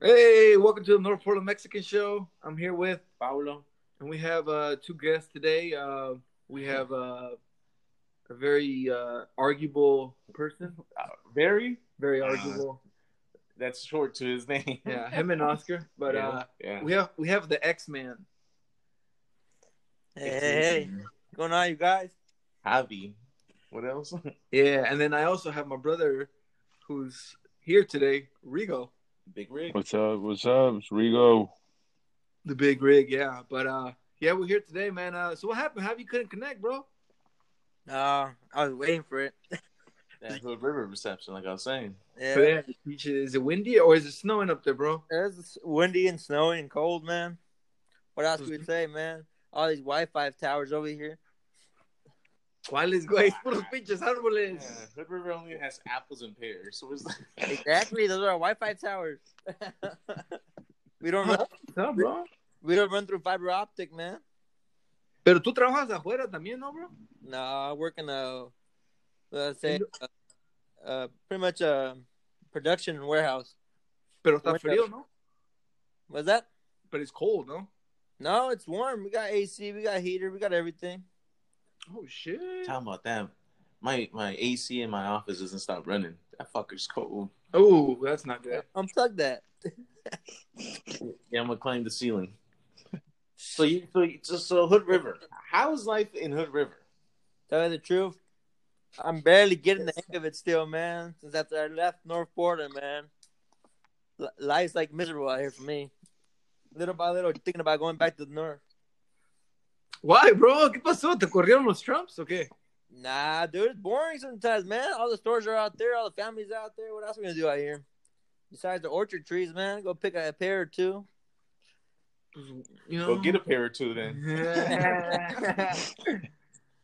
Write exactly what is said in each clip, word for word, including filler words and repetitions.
Hey, welcome to the North Portland Mexican Show. I'm here with Paulo, and we have uh, two guests today. Uh, we have uh, a very uh, arguable person. Uh, very, very arguable. Uh, that's short to his name. Yeah, him and Oscar. But yeah, uh, yeah. we have we have the X-Men. Hey, hey, what's going on, you guys? Javi. What else? Yeah, and then I also have my brother, who's here today, Rigo. Big Rig. What's up? What's up? It's Rigo. The Big Rig, yeah. But, uh, yeah, we're here today, man. Uh, so what happened? How you couldn't connect, bro? Uh, I was waiting for it. That Hood River reception, like I was saying. Yeah. Is it windy or is it snowing up there, bro? It's windy and snowy and cold, man. What else can we say, man? All these Wi-Fi towers over here. ¿Cuáles, güey? Puros pinches árboles. Hood River only has apples and pears. So exactly. Those are our Wi-Fi towers. we don't run. No, bro. We don't run through fiber optic, man. Pero tú trabajas afuera también, ¿no, bro? No, I work in a, let's say, a, a, pretty much a production warehouse. Pero está frío, ¿no? What's that? But it's cold, no? No, it's warm. We got A C, we got heater, we got everything. Oh, shit. Talking about that. My my A C in my office doesn't stop running. That fucker's cold. Oh, that's not good. Unplug that. Yeah, I'm going to climb the ceiling. So, you, so, you, so, so Hood River. How is life in Hood River? Tell you the truth, I'm barely getting the hang of it still, man. Since after I left North Portland, man. L- life's like miserable out here for me. Little by little, thinking about going back to the North. Why, bro? ¿Qué pasó? ¿Te corrieron los Trumps? Okay. Nah, dude, it's boring sometimes, man. All the stores are out there, all the families out there. What else are we gonna do out here? Besides the orchard trees, man, go pick a pear or two. You know, go get a pear or two then. Yeah.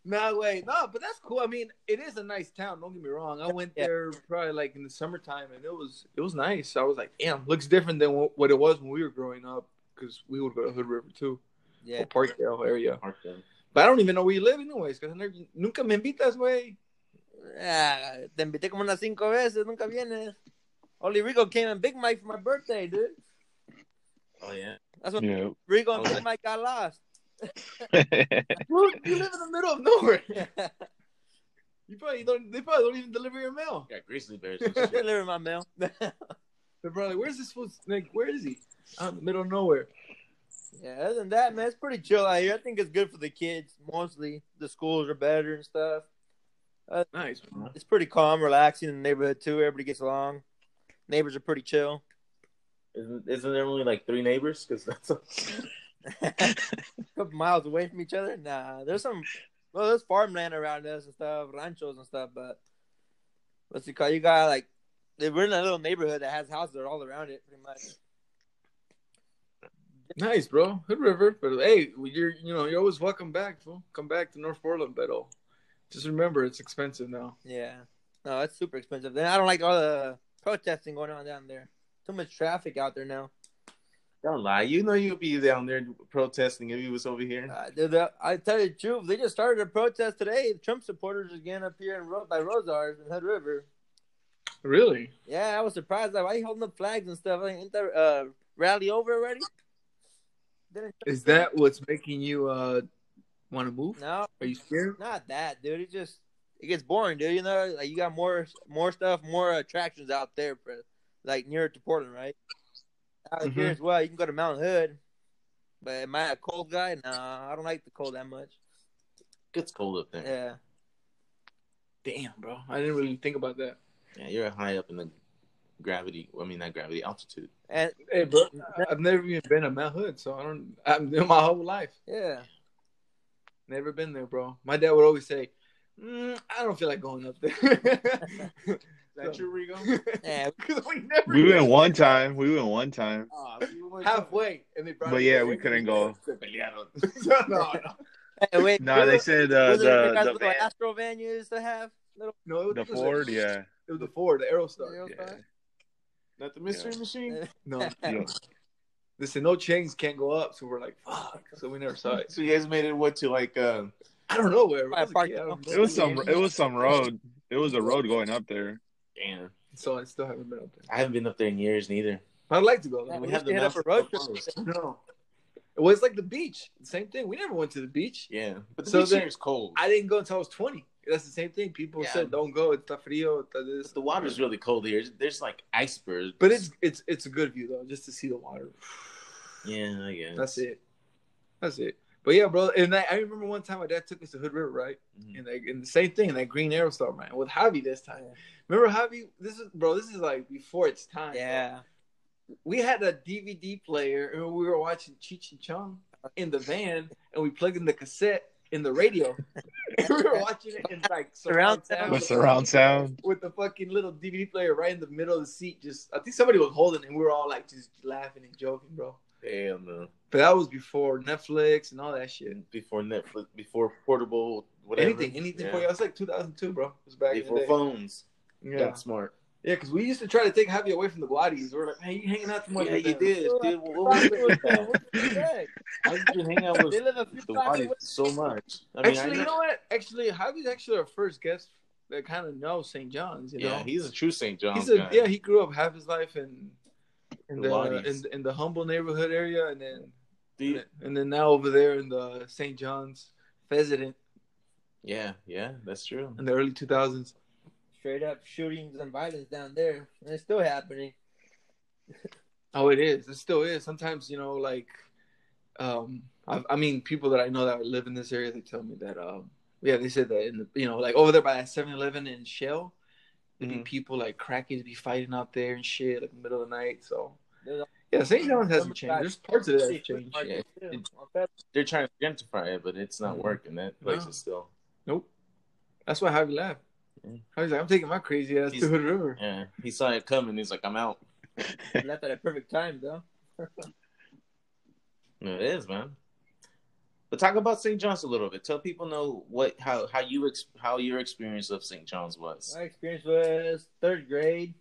No way, no, but that's cool. I mean, it is a nice town. Don't get me wrong. I went yeah. there probably like in the summertime, and it was it was nice. I was like, damn, looks different than what it was when we were growing up, because we would go to Hood River too. Yeah, Parkdale area. Parkdale. But I don't even know where you live anyways, because nunca me invitas, güey. Yeah, te invité como unas cinco veces, nunca vienes. Only Rico came and Big Mike for my birthday, dude. Oh, yeah. That's when yeah. Rico and Big Mike got lost. Look, you live in the middle of nowhere. You probably don't, they probably don't even deliver your mail. Yeah, grizzly bears. Deliver my mail. They're probably, where's this fool? Like, where is he? Out in the middle of nowhere. Yeah, other than that, man, it's pretty chill out here. I think it's good for the kids, mostly. The schools are better and stuff. Uh, nice, man. It's pretty calm, relaxing in the neighborhood, too. Everybody gets along. Neighbors are pretty chill. Isn't, isn't there only, like, three neighbors? Because that's a... a couple miles away from each other? Nah, there's some... Well, there's farmland around us and stuff, ranchos and stuff, but... What's it called? You got, like... We're in a little neighborhood that has houses all around it, pretty much. Nice, bro. Hood River. But hey, you're you know, you're always welcome back, fool. Come back to North Portland, but oh, just remember it's expensive now. Yeah. No, it's super expensive. Then I don't like all the protesting going on down there. Too much traffic out there now. Don't lie. You know you'll be down there protesting if you was over here. Uh, dude, I tell you the truth, they just started a protest today. The Trump supporters again up here in by Rosars in Hood River. Really? Yeah, I was surprised. Like, why are you holding up flags and stuff? Like, ain't that uh, rally over already? Is that what's making you uh want to move? No, are you scared? Not that, dude. It just it gets boring, dude. You know, like you got more more stuff, more attractions out there, for, like nearer to Portland, right? Out mm-hmm. here as well, you can go to Mount Hood. But am I a cold guy? Nah, I don't like the cold that much. It's cold up there. Yeah. Damn, bro. I didn't really think about that. Yeah, you're high up in the gravity. I mean, not gravity, altitude. And hey, bro, I've never even been to Mount Hood, so I don't. I've been my whole life. Yeah, never been there, bro. My dad would always say, mm, "I don't feel like going up there." That's so, true, Rigo. Yeah, we, never we went one time. We went one time. Oh, we went halfway, and they brought. But yeah, we couldn't go. no, no. Hey, wait, no, they, they said uh, the the, the van. Astro van you used to have. Little... No, it was, the it was Ford. Like, yeah, it was the Ford, the Aerostar. Yeah. Not the mystery yeah. machine? No. Yeah. Listen, no chains can't go up, so we're like, fuck. So we never saw it. So you guys made it what to like? Uh, I don't know where. I I don't it was some. It was some road. It was a road going up there. Damn. So I still haven't been up there. I haven't been up there in years, neither. I would like to go. Yeah, we, we have the have a road trip. No. It was like the beach. The same thing. We never went to the beach. Yeah. But the so beach then, here is cold. I didn't go until I was twenty. That's the same thing. People yeah. said, don't go. It's frio. It's the water's really cold here. There's like icebergs. But it's it's it's a good view, though, just to see the water. Yeah, I guess. That's it. That's it. But, yeah, bro. And I, I remember one time my dad took us to Hood River, right? Mm-hmm. And, they, and the same thing, that green Aerostar, man, with Javi this time. Remember Javi? This is, bro, this is like before its time. Yeah. Bro. We had a D V D player, and we were watching Cheech and Chong in the van, and we plugged in the cassette in the radio. And we were watching it in, like, surround sound. With surround sound. With the fucking little D V D player right in the middle of the seat. Just, I think somebody was holding it, and we were all, like, just laughing and joking, bro. Damn, man. But that was before Netflix and all that shit. Before Netflix, before portable, whatever. Anything, anything. Yeah. For you. It was, like, two thousand two, bro. It was back before in the day. Phones. Yeah. That's smart. Yeah, because we used to try to take Javi away from the Guadis. We were like, hey, you hanging out too much. Yeah, you did. Dude, what was that? What the heck? I used to hang out with the Guadis so much. I mean, actually, I you know what? Actually, Javi's actually our first guest that kind of knows Saint John's. You yeah, know? He's a true Saint John's a, guy. Yeah, he grew up half his life in in the, the uh, in, in the humble neighborhood area, and then, the, and then and then now over there in the Saint John's resident. Yeah, yeah, that's true. In the early two thousands. Straight up shootings and violence down there, and it's still happening. Oh, it is. It still is. Sometimes, you know, like, um, I, I mean, people that I know that live in this area, they tell me that, um, yeah, they said that in the, you know, like over there by that seven eleven in Shell, there'd mm-hmm. be people like crackies be fighting out there and shit, like in the middle of the night. So yeah, Saint John's hasn't changed. There's parts of it that changed. Yeah. It, they're trying to gentrify it, but it's not mm-hmm. working. That place no. is still nope. That's why Harvey left. I was like, I'm taking my crazy ass he's, to Hood River. Yeah, he saw it coming. He's like, I'm out. Left at a perfect time, though. No, it is, man. But talk about Saint John's a little bit. Tell people know what how how you ex- how your experience of Saint John's was. My experience was third grade.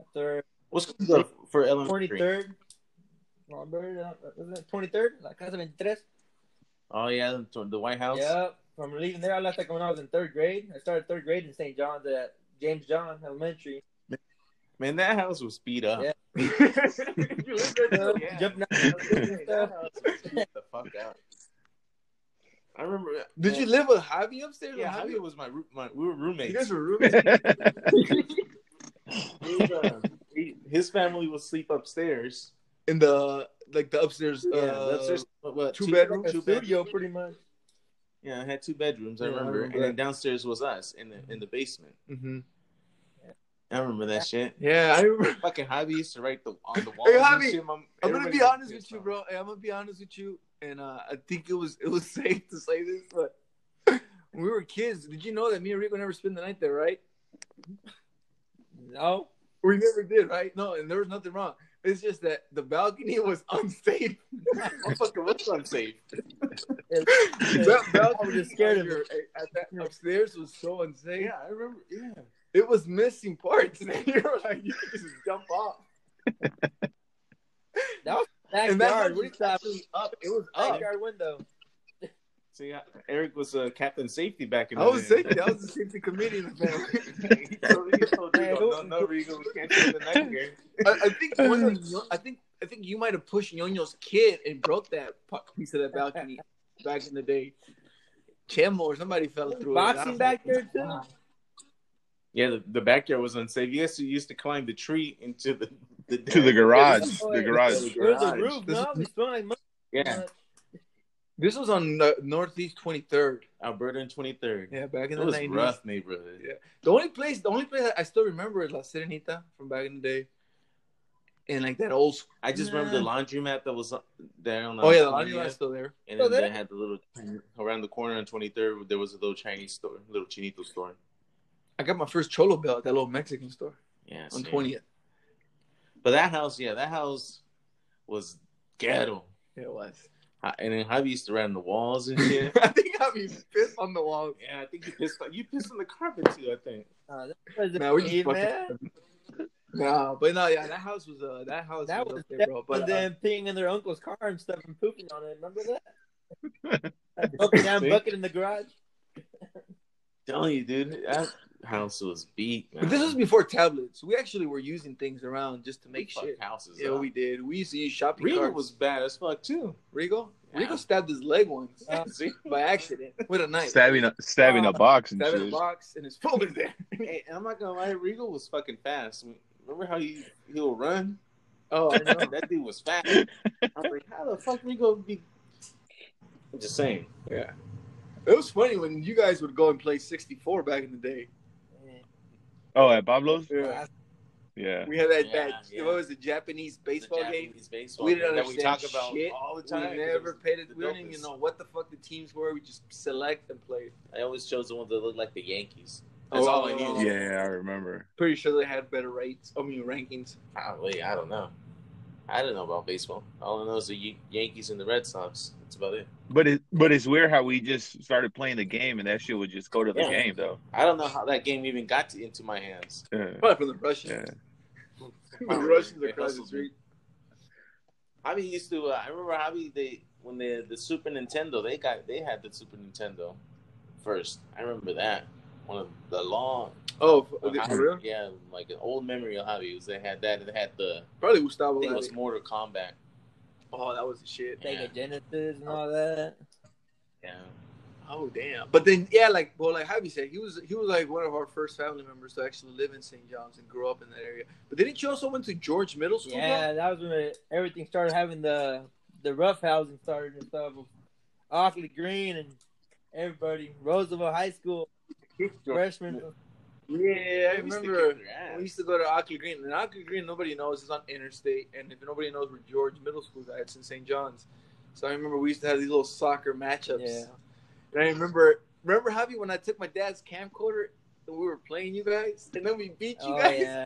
After what's good for elementary? Twenty third. Twenty third, La Casa twenty-three. Oh yeah, the White House. Yep. From leaving there, I left like when I was in third grade. I started third grade in Saint John's at James John Elementary. Man, that house was speed up. Yeah. You lived there, so, yeah. Jumping out the house. Get the fuck out. I remember. Did man. You live with Javi upstairs? Yeah, Javi, Javi was my, my we were roommates. You guys were roommates. was, uh, he, his family would sleep upstairs in the like the upstairs, yeah, uh, the upstairs what, what, two, two bedroom, two studio, bedroom. Pretty much. Yeah, I had two bedrooms, I, yeah, remember. I remember. And then downstairs was us in the in the basement. Mm-hmm. I remember that shit. Yeah, I remember. Fucking Javi used to write the, on the wall. Hey, Javi, I'm, I'm going to be honest with you, bro. Hey, I'm going to be honest with you. And uh, I think it was it was safe to say this, but when we were kids, did you know that me and Rico never spent the night there, right? No. We never did, right? No, and there was nothing wrong. It's just that the balcony was unsafe. What fucking was unsafe? That balcony was scared of her. At that upstairs was so unsafe. Yeah, I remember. Yeah, it was missing parts, and you were like, you could just jump off. That was backyard. We stopped up. It was up. Backyard window. See, I, Eric was a uh, captain safety back in the day. I was safety. I was a safety committee in the family. He told, he told Rigo, no, no, Rigo, we can't do the night here. I, I think one of the, I think I think you might have pushed Ñoño's kid and broke that piece of that balcony back in the day. Chemo or somebody fell through. Boxing it. Back there too. Yeah, the, the backyard was unsafe. Yes, you used to climb the tree into the, the to the garage. The garage. The garage. The roof. No, it's like money. Yeah. This was on Northeast twenty-third, Alberta and twenty-third. Yeah, back in the nineties. It was rough neighborhood. Yeah, the only place, the only place I still remember is La Serenita from back in the day, and like that old. I just yeah. remember the laundromat that was there on. The oh yeah, the laundromat's still there. And then, oh, then I had the little around the corner on twenty-third. There was a little Chinese store, little chinito store. I got my first cholo bell at that little Mexican store. Yeah, on twentieth. But that house, yeah, that house was ghetto. It was. And then Javi used to ride on the walls and shit. I think Javi pissed on the walls. Yeah, I think he pissed on, you pissed on the carpet too, I think. Uh, that nah, we just fucking... Nah, but no, yeah, that house was uh, that house that was, was okay, bro. But then uh, peeing in their uncle's car and stuff and pooping on it. Remember that? That broken down bucket in the garage. Telling you, dude. I, house was beat, man. But this was before tablets. We actually were using things around just to make we shit. Houses yeah, up. We did. We used to use shopping Rigo carts. Rigo was bad as fuck, too. Rigo? Yeah. Rigo stabbed his leg once uh, by accident with a knife. Stabbing a, stabbing uh, a box and shit. Stabbing a box and his foot was there. Hey, I'm not going to lie. Rigo was fucking fast. I mean, remember how he, he'll run? Oh, I know. That dude was fast. I was like, how the fuck Rigo be... I'm just saying. Yeah. It was funny when you guys would go and play sixty-four back in the day. Oh, at Pablo's? Yeah. Yeah. We had that, yeah, that yeah. what was the Japanese baseball the Japanese game? Baseball we didn't game understand that we talk shit about all the time. We never paid it. We didn't even know what the fuck the teams were. We just select and play. I always chose the ones that looked like the Yankees. That's oh, all I knew. Yeah, I remember. Pretty sure they had better rates. I mean, rankings. Probably. I don't know. I don't know about baseball. All I know is the Yankees and the Red Sox. That's about it. But it, but it's weird how we just started playing the game and that shit would just go to the yeah. game, though. I don't know how that game even got to, into my hands. Yeah. Probably from the Russians. Yeah. The Russians are across the street. Javi used to. Uh, I remember Javi. They when the the Super Nintendo. They got they had the Super Nintendo first. I remember that one of the long. Oh, for real? Yeah, like an old memory of Javi was they had that and they had the probably Gustavo. I think it was Mortal Kombat. Oh, that was the shit. Sega yeah. Genesis and all that. Yeah. Oh damn. But then yeah, like well, like Javi said, he was he was like one of our first family members to actually live in Saint John's and grow up in that area. But didn't you also went to George Middle School? Yeah, though? That was when it, everything started having the the rough housing started and stuff. Aki Green and everybody. Roosevelt High School. Freshman. Yeah, I remember we used to go to Aki Green. And Aki Green, nobody knows. It's on Interstate. And if nobody knows where George Middle School is at, it's in Saint John's. So I remember we used to have these little soccer matchups. Yeah. And I remember, remember, Javi, when I took my dad's camcorder and we were playing you guys? And then we beat you oh, guys. Yeah.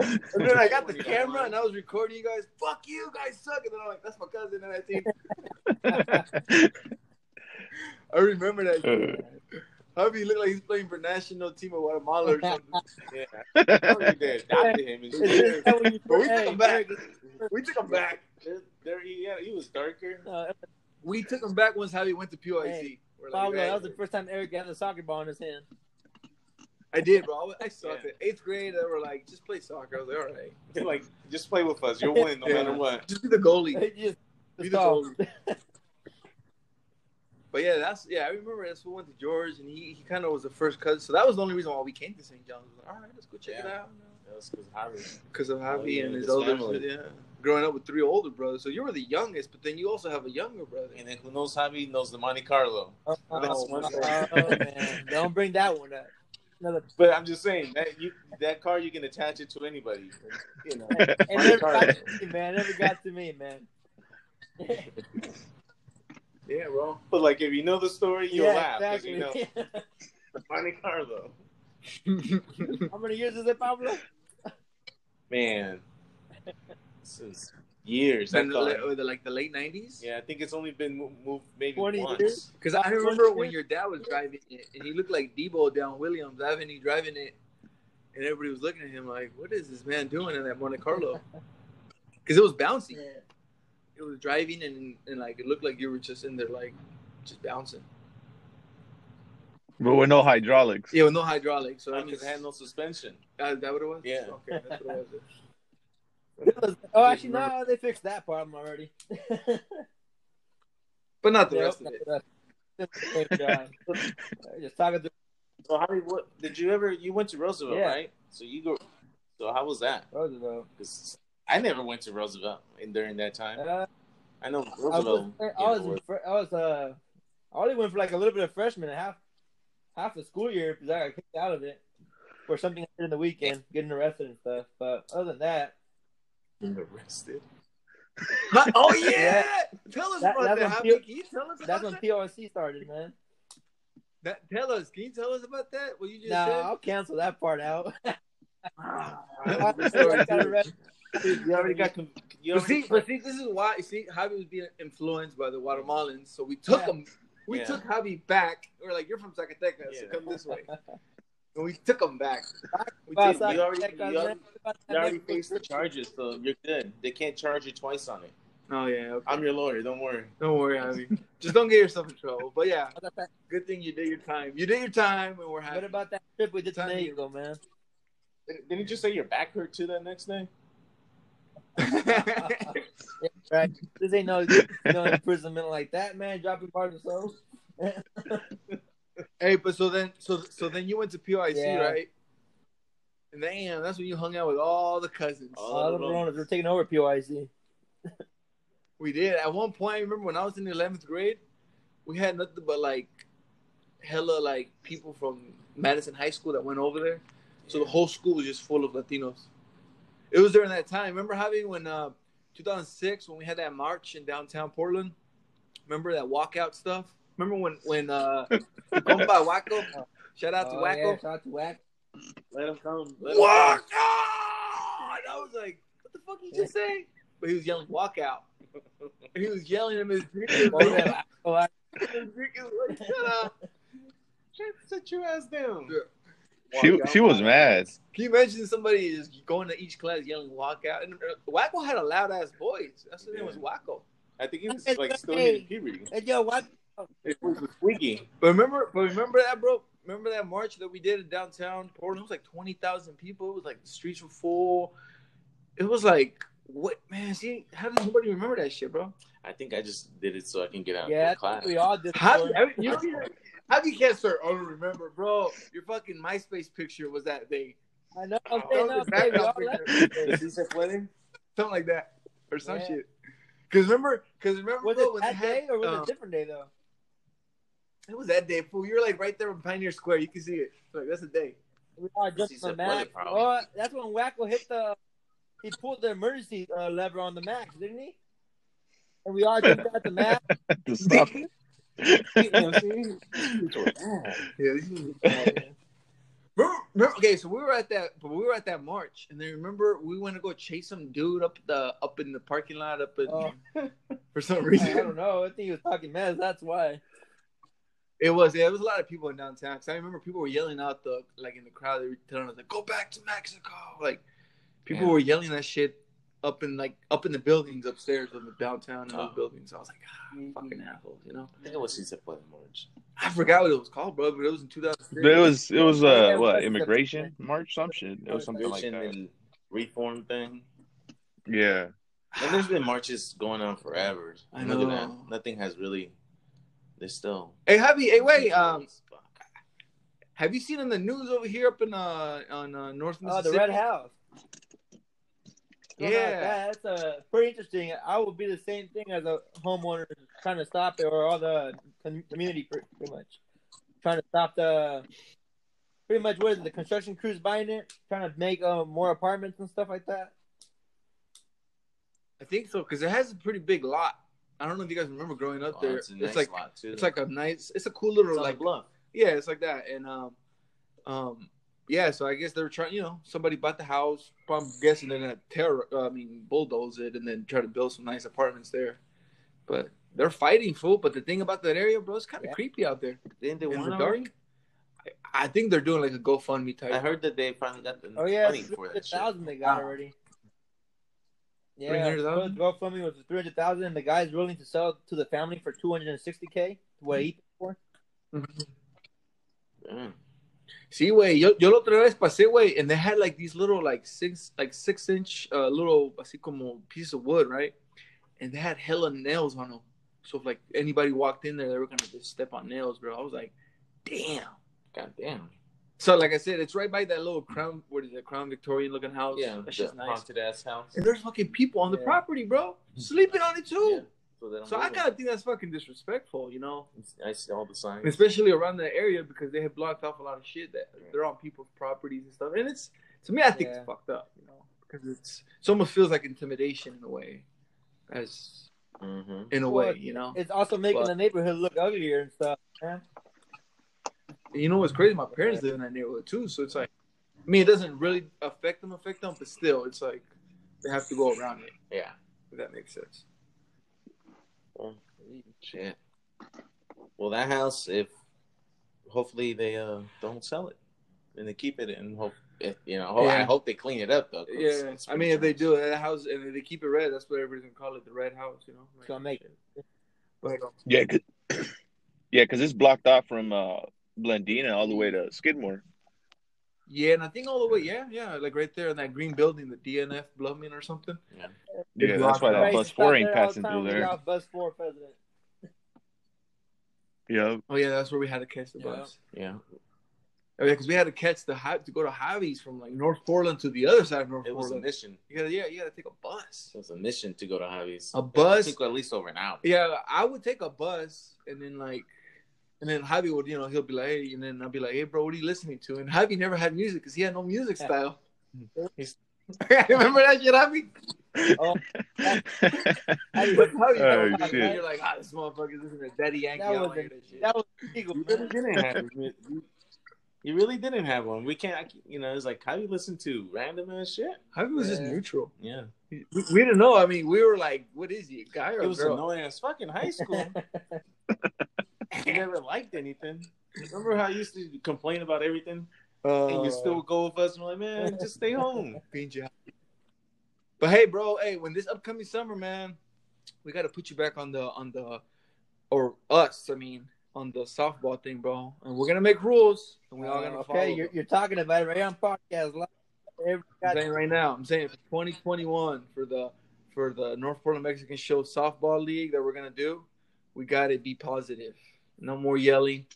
And then I got the camera and I was recording you guys. Fuck you, guys suck. And then I'm like, that's my cousin. And I think I remember that shit. Harvey looked like he's playing for national team of Guatemala or something. Yeah, adopted him. And shit. But we took him back. We took him back. There he, yeah, he was darker. Uh, we took him back once Harvey went to P Y C. Hey, like, Paulo, hey, that was the first time Eric had a soccer ball in his hand. I did, bro. I sucked it. Yeah. Eighth grade, they were like, "Just play soccer." I was like, "All right, They're like just play with us. You'll win no yeah. matter what. Just be the goalie. Just be the goalie." But yeah, that's yeah. I remember that's we went to George, and he, he kind of was the first cousin, so that was the only reason why we came to Saint John's. Like, all right, let's go check yeah. it out. That was because Javi, because of Javi oh, yeah, and his older brother. Yeah, growing up with three older brothers, so you were the youngest, but then you also have a younger brother. And then who knows Javi knows the Monte Carlo. Oh, that's one oh, man. Don't bring that one up. Another. But I'm just saying that you that car you can attach it to anybody. You know, it never got to me, man. It never got to me, man. Yeah, bro. But like, if you know the story, you'll yeah, laugh. Exactly. You know, the Monte Carlo. How many years is it, Pablo? Man, this is years. And the, the, like the late nineties. Yeah, I think it's only been moved mo- maybe once. Because I remember when your dad was driving it, and he looked like Debo down Williams Avenue driving it, and everybody was looking at him like, "What is this man doing in that Monte Carlo?" Because it was bouncy. Yeah. It was driving and, and like it looked like you were just in there like just bouncing. But with no hydraulics. Yeah, with no hydraulics. So I mean, it had no suspension. Uh, is that what it was? Yeah. Okay, that's what it was. It was oh, actually, no, they fixed that problem already. But not the yeah, rest not of it. The rest. Just talking to. So how did what did you ever? You went to Roosevelt, yeah. right? So you go. So how was that? Roosevelt. I never went to Roosevelt in, during that time. Uh, I know Roosevelt. I was, I was, I was uh, I only went for like a little bit of freshman and half, half the school year because I got kicked out of it for something in the weekend, getting arrested and stuff. But other than that, getting arrested. But, oh yeah! yeah, tell us that, about that. How P- can you tell us about that's when P Y C started, man. That tell us. Can you tell us about that? What you just nah, said? I'll cancel that part out. I got arrested. You already got. You already but see, but see, this is why. See, Javi was being influenced by the Guatemalans, so we took yeah. him. We yeah. took Javi back. We were like, "You're from Zacatecas, yeah. so come this way." And we took him back. We well, took, you already, you already, you already faced the charges, so you're good. They can't charge you twice on it. Oh, yeah. Okay. I'm your lawyer. Don't worry. Don't worry, Javi. Just don't get yourself in trouble. But, yeah, good thing you did your time. You did your time, and we're happy. What about that trip we did today, you go, man? Didn't you just say your back hurt, too, that next day? yeah, right. This ain't no, no imprisonment like that, man. Dropping part of the Hey, but so then, so so then you went to P Y C, yeah. right? And damn, that's when you hung out with all the cousins. All the Veronas were taking over P Y C. We did. At one point, I remember when I was in the eleventh grade, we had nothing but like hella like people from Madison High School that went over there. So yeah. the whole school was just full of Latinos. It was during that time. Remember, Javi, when uh, two thousand six, when we had that march in downtown Portland? Remember that walkout stuff? Remember when, when uh, compa Wacko? Uh, shout out oh, to Wacko. Yeah, shout out to Wacko. Let him come. Let him Wacko! Come. And I was like, what the fuck did you just say? But he was yelling, walkout. He was yelling at his drinking. Shut up. Shut your ass down. Yeah. She walkout. She was mad. Can you imagine somebody just going to each class yelling "walk out"? And Wacko had a loud ass voice. That's his yeah. name was Wacko. I think he was like still in puberty. Hey, yo, Wacko. It was squeaky. But remember, but remember that, bro. Remember that march that we did in downtown Portland? It was like twenty thousand people. It was like the streets were full. It was like what, man? See, how does nobody remember that shit, bro? I think I just did it so I can get out yeah, of class. We all did. How, I mean, you know, How do you can't start? Oh, remember, bro, your fucking MySpace picture was that thing. I know. I'm saying oh, that. Something like that. Or some yeah. shit. Because remember, because remember, was bro, it when that had, day or was um, it a different day, though? It was that day, fool. You were like right there on Pioneer Square. You can see it. Like, that's the day. We are just the MAX. Oh, that's when Wacko hit the, he pulled the emergency uh, lever on the MAX, didn't he? And we all just got the MAX. To stop it. yeah, remember, okay, so we were at that, but we were at that march, and then remember we went to go chase some dude up the up in the parking lot up in oh. for some reason. I don't know. I think he was talking mess. That's why. It was. Yeah, there was a lot of people in downtown. Cause I remember people were yelling out the like in the crowd. They were telling us like, "Go back to Mexico!" Like people yeah. were yelling that shit up in like up in the buildings upstairs in the downtown and oh. those buildings. I was like, ah, mm-hmm. fucking assholes, you know. I think it was Cisa Pueden March. I forgot what it was called, bro, but it was in two thousand six. It was it was uh what immigration march, some shit. It was something like that. Reform thing. Yeah. And there's been marches going on forever. I know. Look at that. Nothing has really. There's still. Hey, Javi. Hey, wait. Um, have you seen in the news over here up in uh on uh, North Mississippi? Oh, the Red House. Yeah, that. that's uh, pretty interesting. I would be the same thing as a homeowner trying to stop it, or all the community pretty much trying to stop the pretty much what is it, the construction crews buying it, trying to make uh, more apartments and stuff like that. I think so because it has a pretty big lot. I don't know if you guys remember growing up oh, there. It's, a it's nice like lot too. It's like a nice, it's a cool little like bluff. Yeah, it's like that, and um, um. Yeah, so I guess they were trying, you know, somebody bought the house. I'm guessing they're going to terror, uh, I mean, bulldoze it and then try to build some nice apartments there. But they're fighting, fool. But the thing about that area, bro, it's kind of yeah. creepy out there. Didn't they want the dark? I, I think they're doing like a GoFundMe type. I heard that they finally got the oh, yeah, money for that shit. three hundred thousand dollars they got wow. already. Yeah, the GoFundMe was three hundred thousand dollars, and the guy's willing to sell to the family for two hundred sixty thousand dollars. What he paid for. Damn. See, güey, yo, yo la otra vez pasé, güey, and they had like these little like six, like six inch uh, little así como piece of wood, right? And they had hella nails on them. So if like anybody walked in there, they were gonna just step on nails, bro. I was like, damn, goddamn. So like I said, it's right by that little crown, what is it, Crown Victorian looking house? Yeah, that's just nice. Haunted ass house. And there's fucking people on the yeah. property, bro, sleeping on it too. Yeah. So, so I kind of think that's fucking disrespectful, you know? I see all the signs. Especially around that area because they have blocked off a lot of shit that yeah. they're on people's properties and stuff. And it's, to me, I think yeah. it's fucked up, you know? Because it's, it almost feels like intimidation in a way. As, mm-hmm. in a well, way, you know? It's also making but, the neighborhood look uglier and stuff, man. You know what's crazy? My parents yeah. live in that neighborhood too, so it's like, I mean, it doesn't really affect them, affect them, but still, it's like, they have to go around it. Yeah. If that makes sense. Oh, shit. Well, that house, if hopefully they uh, don't sell it and they keep it and hope if, you know, yeah. I hope they clean it up though. Yeah, it's I mean, nice. If they do that house and they keep it red, that's what everybody's gonna call it, the Red House. You know, like, so make it. But, yeah, cause, yeah, because it's blocked off from uh, Blandina all the way to Skidmore. Yeah, and I think all the way, yeah, yeah, like right there in that green building, the D N F Bluffman or something. Yeah, yeah, that's why that bus four ain't passing through there. Bus four president. Yeah. Oh yeah, that's where we had to catch the yeah. bus. Yeah. Oh yeah, because we had to catch the to go to Javi's from like North Portland to the other side of North Portland. It was Portland. A mission. You gotta, yeah, you gotta take a bus. It was a mission to go to Javi's. A bus. It took at least over an hour. Yeah, I would take a bus, and then like. And then Javi would, you know, he'll be like, hey, and then I'll be like, hey, bro, what are you listening to? And Javi never had music because he had no music style. I remember that shit, Javi? Oh, oh shit. You're like, ah, oh, this motherfucker's listening to Daddy Yankee. That was, a, that shit. That was illegal. You really didn't have it. You really didn't have one. We can't, you know, it's like, how do you listen to random ass shit? Javi was yeah. just neutral. Yeah. We, we didn't know. I mean, we were like, what is he, a guy or a girl? It was annoying as fuck in high school. You never liked anything. Remember how you used to complain about everything? Uh, and you still go with us and we're like, man, just stay home. But hey, bro, hey, when this upcoming summer, man, we got to put you back on the, on the, or us, I mean, on the softball thing, bro. And we're going to make rules. And we all got to okay, follow. Okay, you're, you're talking about it right on podcast live. I'm saying right now, I'm saying for twenty twenty-one for the, for the North Portland Mexican Show softball league that we're going to do, we got to be positive. No more yelling,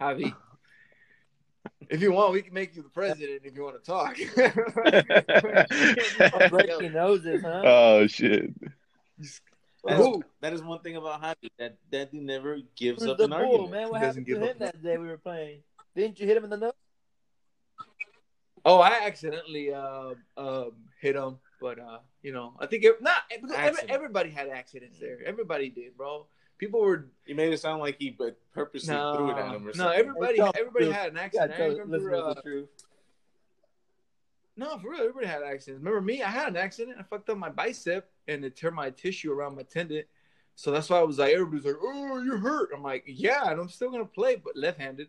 Javi. If you want, we can make you the president if you want to talk. Breaking noses, huh? Oh shit! That's, that is one thing about Javi that that dude never gives up an bull, argument. Man, what happened to him up. That day we were playing? Didn't you hit him in the nose? Oh, I accidentally uh, uh, hit him, but uh, you know, I think it, not because every, everybody had accidents there. Everybody did, bro. People were. You made it sound like he but purposely no, threw it at him or no, something. No, everybody, everybody had an accident. Yeah, I remember, uh, no, for real, everybody had accidents. Remember me? I had an accident. I fucked up my bicep and it tore my tissue around my tendon. So that's why I was like, everybody's like, oh, you're hurt. I'm like, yeah, and I'm still going to play, but left-handed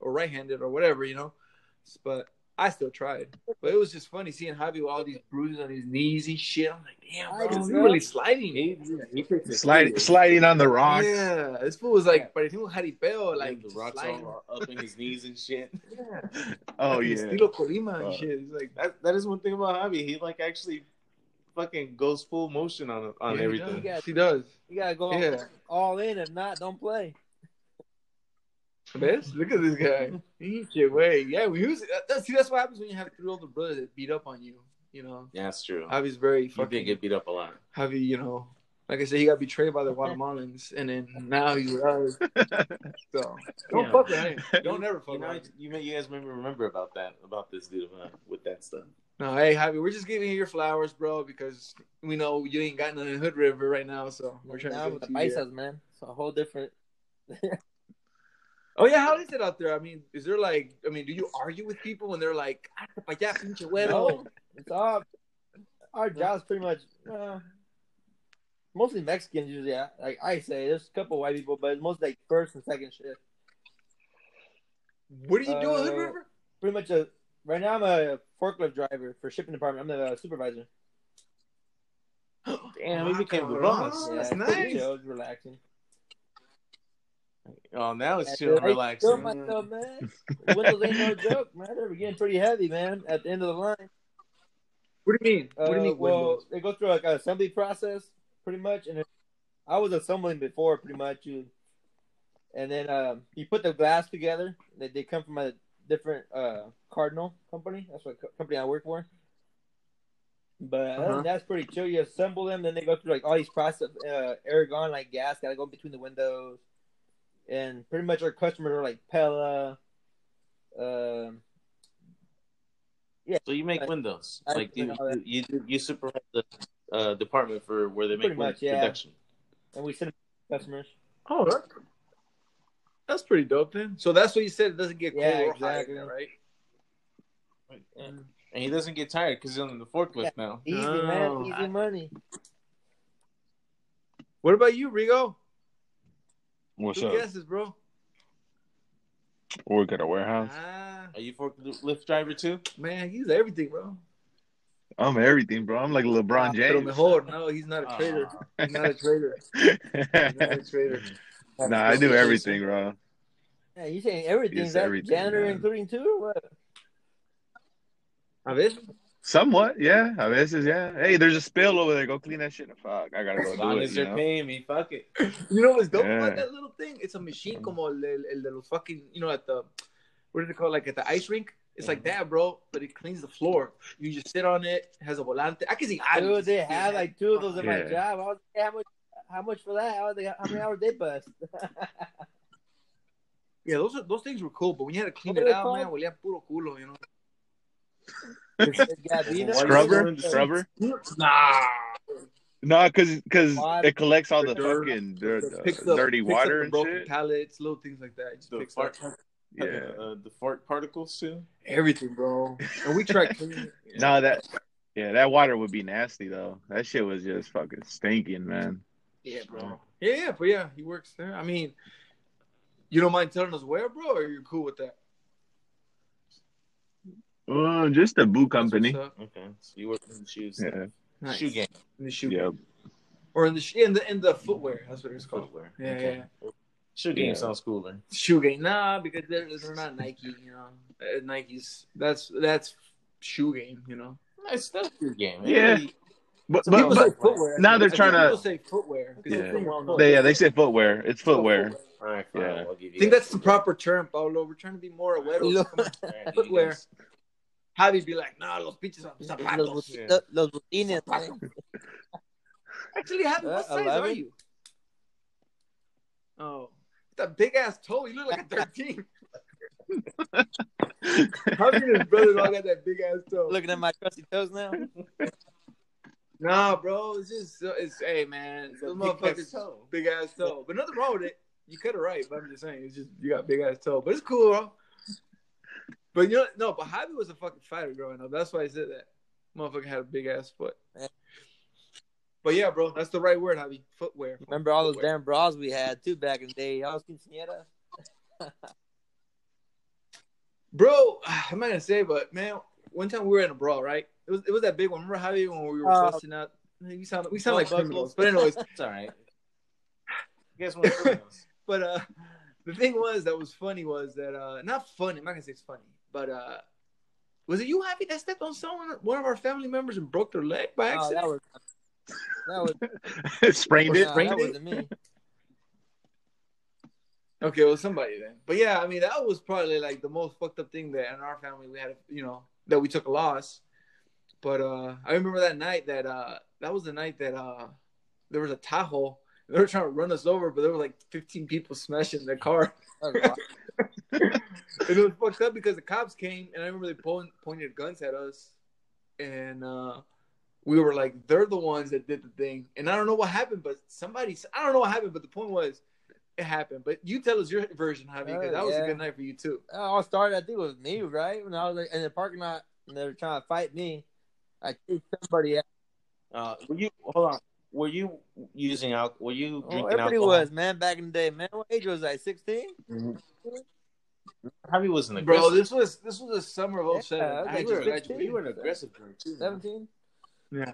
or right-handed or whatever, you know. But I still tried. But it was just funny seeing Javi with all these bruises on his knees and shit. I'm like, damn, bro, he's really sliding. He, he, he sliding, sliding on the rocks. Yeah, this fool was like, yeah. But he was jaripeo, like the rocks sliding. All up in his knees and shit. Yeah. Oh like, yeah. Estilo Colima and shit. It's like that. That is one thing about Javi. He like actually fucking goes full motion on on yeah, everything. He does. He does. You gotta go yeah. all in. If not, don't play. Best? Look at this guy. He shit way. Yeah, we use it. That's, see, that's what happens when you have three older brothers that beat up on you. You know? Yeah, that's true. Javi's very fucking. He did get beat up a lot. Javi, you know, like I said, he got betrayed by the Guatemalans, and then now he's with us. So don't yeah. fuck with him. Don't ever fuck with him. You, know, you guys remember remember about that, about this dude uh, with that stuff. No, hey, Javi, we're just giving you your flowers, bro, because we know you ain't got nothing in Hood River right now, so we're trying now to. Now with the biceps, man, it's a whole different. Oh, yeah, how is it out there? I mean, is there like, I mean, do you argue with people when they're like, ah, yeah, pinche huevo? It's all, our job's pretty much, uh, mostly Mexicans usually, like I say, there's a couple of white people, but it's mostly like first and second shift. What do you uh, do in Hood River? Pretty much, a, right now I'm a forklift driver for shipping department. I'm the uh, supervisor. Damn, we became the boss. Yeah, that's nice. Chill, relaxing. Oh, now it's chill and relaxing. I feel myself, man. Windows ain't no joke, man. They're getting pretty heavy, man, at the end of the line. What do you mean? What do you mean? Uh, well, they go through like an assembly process, pretty much. And I was assembling before, pretty much. And then um, you put the glass together. They, they come from a different uh, Cardinal company. That's what company I work for. But uh-huh. That's pretty chill. You assemble them, then they go through like all these process, uh, air gone, like gas, gotta go between the windows. And pretty much our customers are like Pella. Uh, yeah. So you make I, windows, I, like I, you, you, you you supervise the uh, department for where they make windows yeah. production. And we send customers. Oh, that's, that's pretty dope, then. So that's what you said. It doesn't get cold yeah, or exactly. hot, right? And, and he doesn't get tired because he's on the forklift yeah, now. Easy oh, man, easy I, money. What about you, Rigo? What's Two up? Guesses, bro. Work at a warehouse. Ah, Are you forklift driver too? Man, he's everything, bro. I'm everything, bro. I'm like LeBron James. No, he's not a traitor. Uh-huh. He's not a traitor. He's not a traitor. Nah, I do everything, bro. Yeah, you saying everything? Is that everything, janitor man. Including too, or what? A veces? Somewhat, yeah. A veces, yeah. Hey, there's a spill over there. Go clean that shit. Fuck, I gotta go. As long do as it, you're you know? Paying me, fuck it. You know what's dope yeah. about that little thing? It's a machine, como el, el de los fucking, you know, at the, what is it called? Like at the ice rink. It's like that, bro, but it cleans the floor. You just sit on it. It has a volante. I can see. Dude, they have like two of those at yeah. my job. I was like, how much? How much for that? How, they, how many hours they bust? Yeah, those are, those things were cool, but when you had to clean what it out, called? Man, olía puro culo, you know. Scrubber, scrubber. Nah, nah, cause cause water. It collects all the dirt. Fucking dirt, uh, picks up, dirty picks water up and broken shit. Pallets, little things like that. It just the picks fart, up. Yeah, uh, the fart particles too. Everything, bro. And we tried cleaning. Yeah. Nah, that yeah, that water would be nasty though. That shit was just fucking stinking, man. Yeah, bro. Yeah, yeah, but yeah, he works there. I mean, you don't mind telling us where, bro, or you're cool with that? Uh, just a boot company. Okay, so you work in the shoes, yeah. Nice. Shoe game, in the shoe, yep. game. Or in the in the in the footwear. That's what it's called. Footwear. Yeah, okay. yeah. Shoe game yeah. sounds cooler. Shoe game, nah, because they're, they're not Nike, you know. Uh, Nike's that's that's shoe game, you know. Nice, that's shoe game. Yeah, yeah. But, but, but say footwear. Now they're trying to say footwear. Yeah. Well they, yeah, they say footwear. It's footwear. footwear. All right, fine. Yeah. I'll give you I think that's the proper term, Paulo. We're trying to be more aware of footwear. Javi be like, nah, los pinches zapatos. Yeah. Los botines. Actually, Javi, what size eleven? Are you? Oh, that big ass toe. You look like a thirteen. Javi and his brother all got that big ass toe. Looking at my crusty toes now. Nah, bro, it's just, it's, hey, man, it's those motherfuckers, toe. Big ass toe. But nothing wrong with it. You cut it right, but I'm just saying, it's just, you got big ass toe. But it's cool, bro. But you know, no, but Javi was a fucking fighter growing up. That's why I said that. Motherfucker had a big ass foot. Man. But yeah, bro, that's the right word, Javi. Footwear. Remember all Footwear. Those damn bras we had, too, back in the day. Y'all was quinceañera. Bro, I'm not going to say, but man, one time we were in a bra, right? It was, it was that big one. Remember Javi when we were uh, busting out? We sound, we sound like criminals. But anyways. It's all right. You guys want to But uh, the thing was that was funny was that, uh, not funny. I'm not going to say it's funny. But uh, was it you, Javi, that stepped on someone, one of our family members and broke their leg by accident? Oh, that was. That was sprained it? Nah, sprained that it? Wasn't me. Okay, well, somebody then. But yeah, I mean, that was probably like the most fucked up thing that in our family we had, you know, that we took a loss. But uh, I remember that night that uh, that was the night that uh, there was a Tahoe. They were trying to run us over, but there were like fifteen people smashing their car. It was fucked up because the cops came, and I remember they po- pointed guns at us. And uh, we were like, they're the ones that did the thing. And I don't know what happened, but somebody – I don't know what happened, but the point was it happened. But you tell us your version, Javi, because uh, that was yeah. a good night for you too. It all started, I think, with me, right? When I was like, in the parking lot, and they were trying to fight me. I think somebody. Else. Uh, were you hold on? Were you using alcohol? Were you drinking oh, everybody alcohol? Everybody was, man. Back in the day, man. What age was I? Sixteen. Mm-hmm. Javi wasn't aggressive. Bro, this was this was the summer of oh seven. Yeah, I, I was sixteen. You were an aggressive drunk too. Seventeen. Yeah.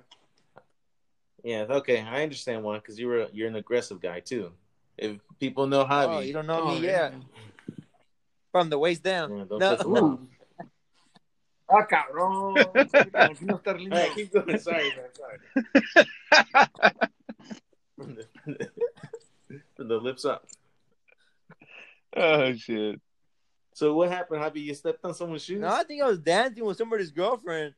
Yeah. Okay, I understand why. Because you were you're an aggressive guy too. If people know Javi, oh, you don't know oh, me yet. Yeah. From the waist down. Yeah, don't no. piss them off. Ah, oh, cabrón. Hey, keep going. Sorry, man. Sorry. From the lips up. Oh, shit. So what happened, Javi? You stepped on someone's shoes? No, I think I was dancing with somebody's girlfriend.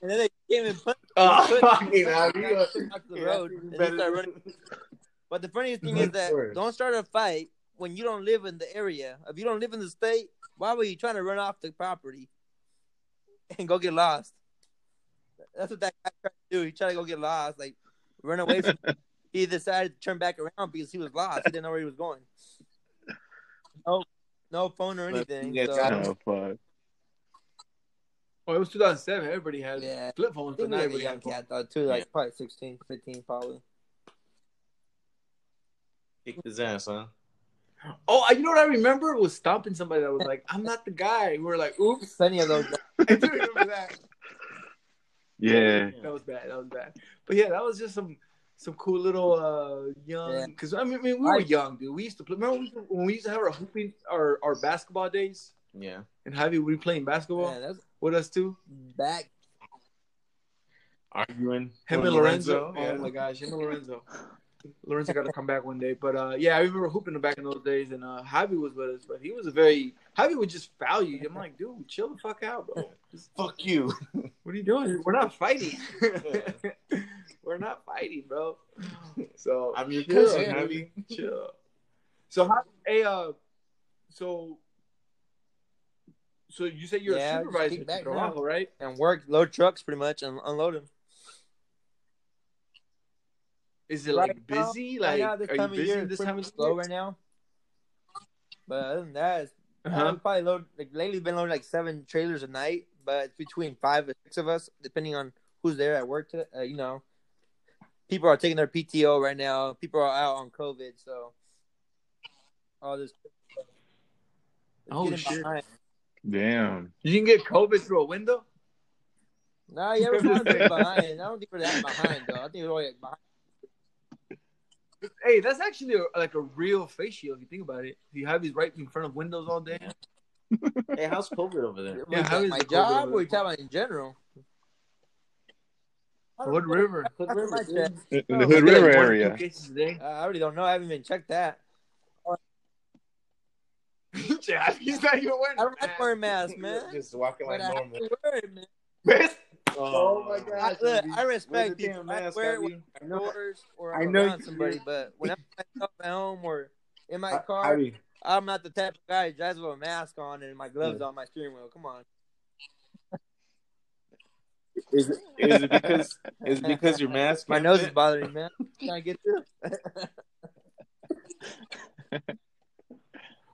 And then they came and punched me. Oh, fucking Javi. But the funniest thing is that don't start a fight when you don't live in the area. If you don't live in the state, why were you trying to run off the property and go get lost? That's what that guy tried to do. He tried to go get lost, like run away from He decided to turn back around because he was lost. He didn't know where he was going. No, no phone or anything. So. No phone. Oh, it was two thousand seven. Everybody had yeah. flip phones. But not everybody had cat, though, too, like yeah. probably sixteen, fifteen, probably. Kicked his ass, huh? Oh, you know what I remember? It was stomping somebody that was like, I'm not the guy. We were like, oops. Plenty of those. I do remember that. Yeah. That was bad. That was bad. But yeah, that was just some some cool little uh, young. Because, yeah. I, mean, I mean, we were I, young, dude. We used to play. Remember when we used to have our hooping, our, our basketball days? Yeah. And Javi, we were playing basketball yeah, that's, with us too. Back. Arguing. Him and Lorenzo. Lorenzo. Yeah. Oh, my gosh. Him and Lorenzo. Lorenzo got to come back one day, but uh, yeah, I remember hooping him back in those days, and uh, Javi was with us, but he was a very Javi would just foul you. I'm like, dude, chill the fuck out, bro. Just, fuck you. What are you doing? We're not fighting. Yeah. We're not fighting, bro. So I'm your chill, cousin, Javi. Chill. So Javi, hey, uh, so, so you said you're yeah, a supervisor, at Toronto, right? And work load trucks pretty much and unload them. Is it, like, right busy? Now, like, right this are time you busy year, this time of year? Slow right now. But other than that, it's, uh-huh. I'm probably load, like, lately been loading, like, seven trailers a night. But it's between five and six of us, depending on who's there at work. To, uh, you know, people are taking their P T O right now. People are out on COVID, so all this. Oh, shit. Behind. Damn. You can get COVID through a window? Nah, yeah, we're going to get behind. I don't think we're that behind, though. I think we're only behind. Hey, that's actually a, like a real face shield if you think about it. You have these right in front of windows all day. Hey, how's COVID over there? Yeah, how is my job? What are you talking about in general? Hood River. Hood River. The Hood River, River area. Uh, I already don't know. I haven't even checked that. Yeah, he's not even wearing a mask. I don't wear a mask, man. Just walking like but normal. Wearing, man. Oh, oh my God! Look, I respect people. I wear it with my daughters or I'm around somebody, but when I'm myself at home or in my car, I, I I'm not the type of guy who drives with a mask on and my gloves yeah. on my steering wheel. Come on. Is it, is it because is it because your mask? My nose is bothering me, man. Can I get through?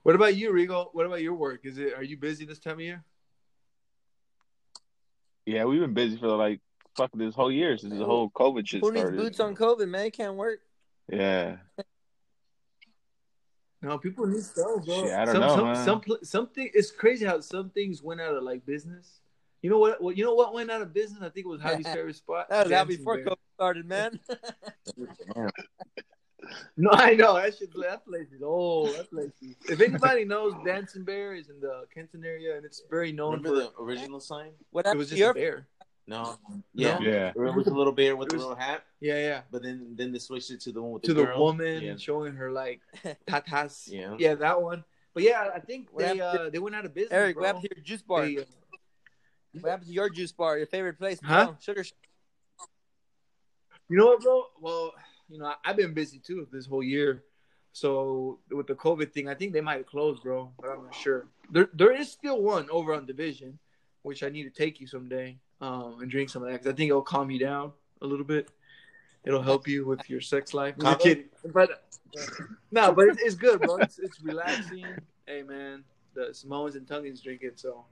What about you, Rigo? What about your work? Is it? Are you busy this time of year? Yeah, we've been busy for like fuck this whole year since the whole COVID shit started. Who needs boots on COVID, man? It can't work. Yeah. No, people need stuff, bro. Shit, I don't some, know, some, man. Some, something. It's crazy how some things went out of like business. You know what? Well, you know what went out of business? I think it was Javi's favorite spot. That was out before bear. COVID started, man. No, I know that shit. That place is old. That place is. If anybody knows, Dancing Bear is in the Kenton area, and it's very known. Remember for the original sign? What it was just your... a bear. No, yeah, yeah. It was a little bear with was... a little hat. Yeah, yeah. But then, then they switched it to the one with the to girl. The woman yeah. showing her like tatas. Yeah, yeah, that one. But yeah, I think what they uh, to... they went out of business. Eric, bro. What happened to your juice bar? They, uh... What happened to your juice bar? Your favorite place? Huh? No, sugar. You know what, bro? Well. You know, I've been busy, too, this whole year. So, with the COVID thing, I think they might close, bro. But I'm not sure. There, There is still one over on Division, which I need to take you someday um, and drink some of that. Because I think it'll calm you down a little bit. It'll help you with your sex life. I'm kidding. But, no, but it's, it's good, bro. It's, it's relaxing. Hey, man. The Samoans and Tongans drink it, so.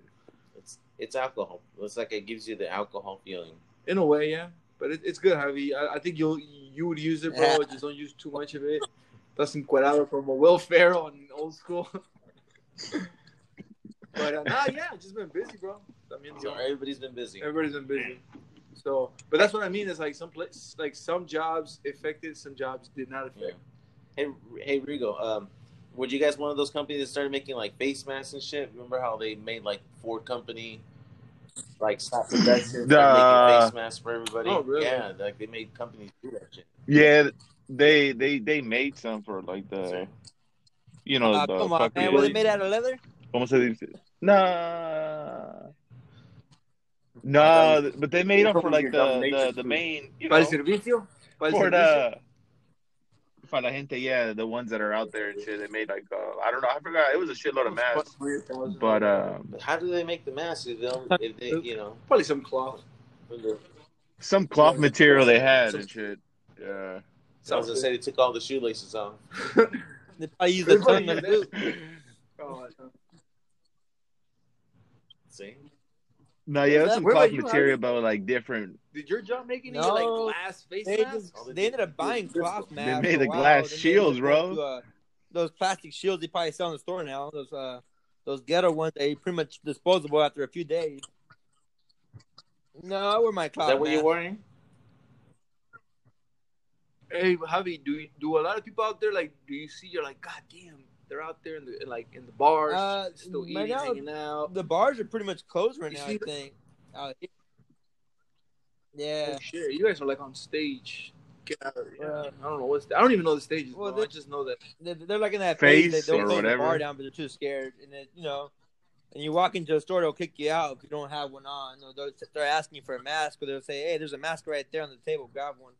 It's it's alcohol. It's like it gives you the alcohol feeling. In a way, yeah. But it, it's good, Javi. I, I think you'll you would use it, bro. Yeah. Just don't use too much of it. That's encuerado from Will Ferrell in Old School. But uh, nah, yeah, just been busy, bro. I mean, so everybody's been busy. Everybody's been busy. So, but that's what I mean. It's like some place, like some jobs affected, some jobs did not affect. Yeah. Hey, hey, Rigo. Um, were you guys one of those companies that started making like face masks and shit? Remember how they made like Ford Company? Like stop production, uh, making face masks for everybody. Oh, really? Yeah, like they made companies do that shit. Yeah, they they they made some for like the, you know, uh, the come on, man. Was it made out of leather? Almost nah, nah. But they made them for like the the, the main. You know, para el servicio? Para el for servicio? The for la gente, yeah, the ones that are out there and shit. They made like uh, I don't know, I forgot. It was a shitload of masks. But uh, how do they make the masks? If they, if they, you know, probably some cloth, some cloth material they had some, and shit. Yeah, so I was gonna say they took all the shoelaces off. They probably used the tongue and boot. Oh, see. No, yeah, it was some cloth material, but like different. Did your job make any no, like glass face they masks? Just, they ended up buying cloth masks. They made the glass shields, bro. those plastic shields they probably sell in the store now. Those uh, those ghetto ones, they pretty much disposable after a few days. No, I wear my cloud. Is that what man. You're wearing? Hey, Javi, do you, do a lot of people out there, like, do you see, you're like, God damn, they're out there in the in like in the bars, uh, still right eating, now, hanging out. The bars are pretty much closed right you now, I think. Uh, yeah. Oh, shit, you guys are like on stage. Get out of here. Uh, I don't know what's that. I don't even know the stages. Well, I just know that they're, they're like in that phase. They don't take the bar down, but they're too scared. And then, you know, and you walk into a store, they'll kick you out if you don't have one on. They'll, they're asking you for a mask, or they'll say, "Hey, there's a mask right there on the table. Grab one.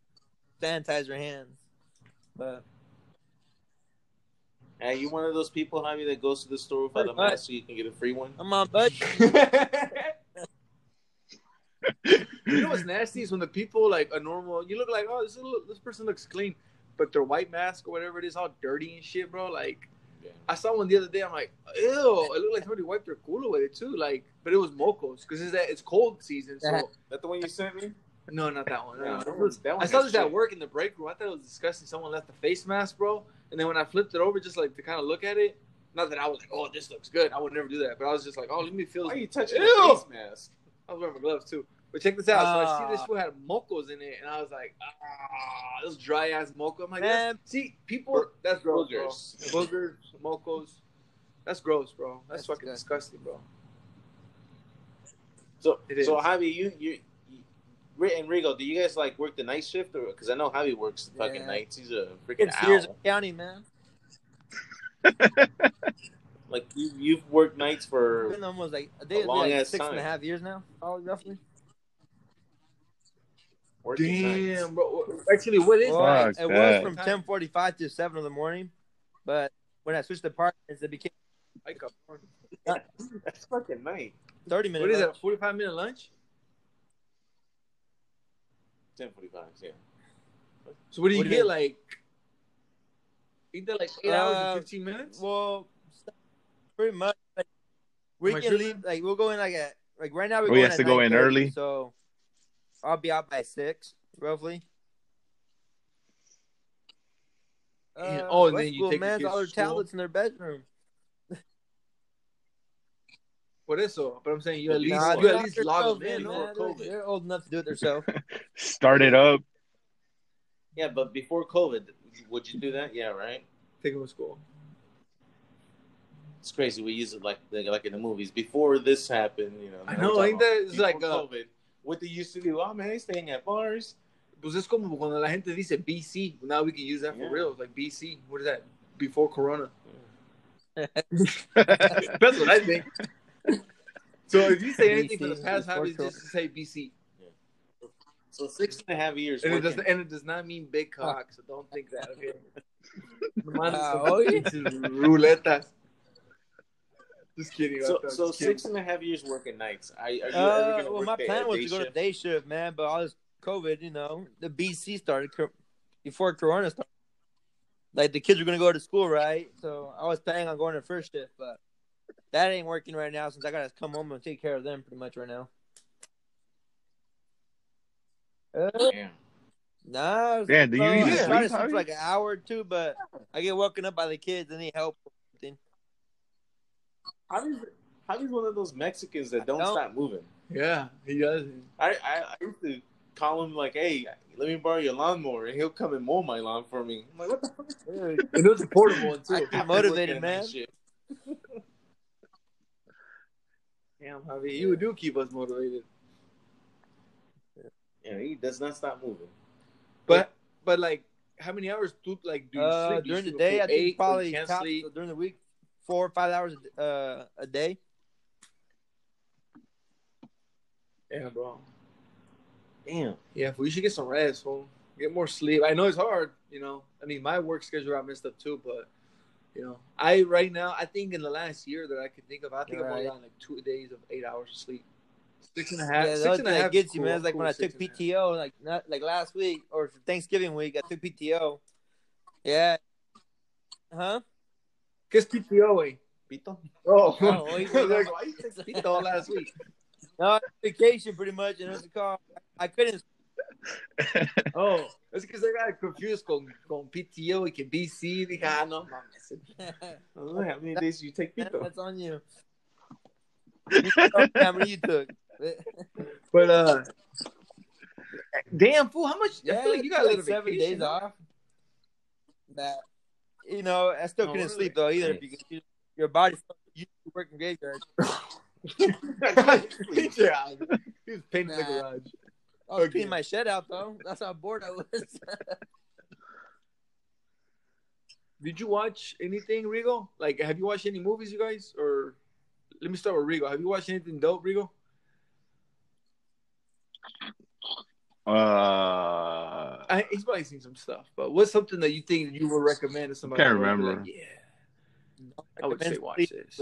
Sanitize your hands." But are you one of those people, Javi, that goes to the store without a mask so you can get a free one? I'm on budget. You know what's nasty is when the people, like a normal, you look like, oh, this, little, this person looks clean, but their white mask or whatever it is, all dirty and shit, bro. Like, yeah. I saw one the other day. I'm like, ew! It looked like somebody wiped their culo with it too. Like, but it was mocos because it's that it's cold season. So that the one you sent me? No, not that one. No, no, that was, that one I saw this at work in the break room. I thought it was disgusting. Someone left the face mask, bro. And then when I flipped it over, just like to kind of look at it. Not that I was like, oh, this looks good. I would never do that. But I was just like, oh, let me feel. Why are you touching the face mask? I was wearing my gloves too. But check this out. Uh, so I see this food had mocos in it, and I was like, ah, this dry ass moco. I'm like, man, see, people, that's gross, boogers. Bro. Boogers, mocos, that's gross, bro. That's, that's fucking disgusting, bro. So, so Javi, you, you, you, and Rigo, do you guys like work the night shift, or because I know Javi works the fucking yeah. nights. He's a freaking owl. Sears County, man. Like you, you've worked nights for it's been almost like a, day, a long like ass six time. and a half years now, all roughly. Working Damn, nights. Bro. Actually, what is well, that? It was from ten forty-five to seven in the morning, but when I switched apartments, it became like a that's fucking night. Thirty minutes. What is lunch. That? Forty-five minute lunch. Ten forty-five. Yeah. So what do you what get? Do you like, eat that like eight uh, hours and fifteen minutes. Well, pretty much. Like, we Am can sure leave. That? Like we'll go in like at like right now. We oh, have to go in early. So. I'll be out by six, roughly. And, uh, oh, and then you take man's the all their tablets in their bedroom. Por eso, but I'm saying you at least nah, you at least log them in before COVID. They're, they're old enough to do it themselves. Start it up. Yeah, but before COVID, would you do that? Yeah, right. Take them to school. It's crazy. We use it like like in the movies. Before this happened, you know. I know. I think that it's like uh, COVID. What they used to do, oh man, they staying at bars. Pues es como cuando la gente dice B C. Now we can use that for yeah. real. It's like B C. What is that? Before Corona. Yeah. That's what I think. So if you say anything B C for the past half, it's just to say B C. Yeah. So six and a half years. And it, does, and it does not mean big cock, so don't think that. Okay. Wow. Ruletas. Just kidding. So, so just six kidding. and a half years working nights. Are, are you uh, ever gonna well, my plan was to go to day shift, man, but all this COVID, you know, the B C started before Corona started. Like, the kids were going to go to school, right? So I was planning on going to first shift, but that ain't working right now since I got to come home and take care of them pretty much right now. Uh, Damn. Nah. Damn, do you I was trying to sleep for like an hour or two, but I get woken up by the kids and they need help. Javi's, Javi's one of those Mexicans that don't, don't stop moving. Yeah, he does. I, I, I used to call him like, hey, let me borrow your lawnmower, and he'll come and mow my lawn for me. I'm like, what the fuck? And it was a portable one, too. I get motivated, man. Damn, Javi, you do keep us motivated. Yeah, he does not stop moving. But, but like, how many hours do, like, do you uh, sleep? During you the day, I think probably top, so during the week. Four or five hours uh, a day. Yeah, bro. Damn. Yeah, we should get some rest, fool. Get more sleep. I know it's hard, you know. I mean, my work schedule I messed up too, but you know, I right now I think in the last year that I could think of, I think I've only gotten like two days of eight hours of sleep. Six and a half. Yeah, six and a half gets cool, you, man. It's like cool when I took P T O, like not like last week or Thanksgiving week, I took P T O. Yeah. Huh? ¿Qué es P T O, güey? Pito. Oh, no, I was like, why you take Pito last week? No, vacation pretty much, and it was a call. I couldn't. Oh, it's because I got confused con, con P T O y que B C. Dije, ah, no mames. I don't know how many days you take Pito. That's on you. What camera you took. But, uh, damn, fool, how much? Yeah, I feel like you got like seven vacation. days off. That, you know, I still oh, couldn't really? sleep, though, either, nice. because you, your body's used to working graveyard. He was painting nah. the garage. I was okay. cleaning my shed out, though. That's how bored I was. Did you watch anything, Rigo? Like, have you watched any movies, you guys? Or let me start with Rigo. Have you watched anything dope, Rigo? Uh, I, he's probably seen some stuff. But what's something that you think you would recommend to somebody? I can't remember. Like, yeah, I would say watch this.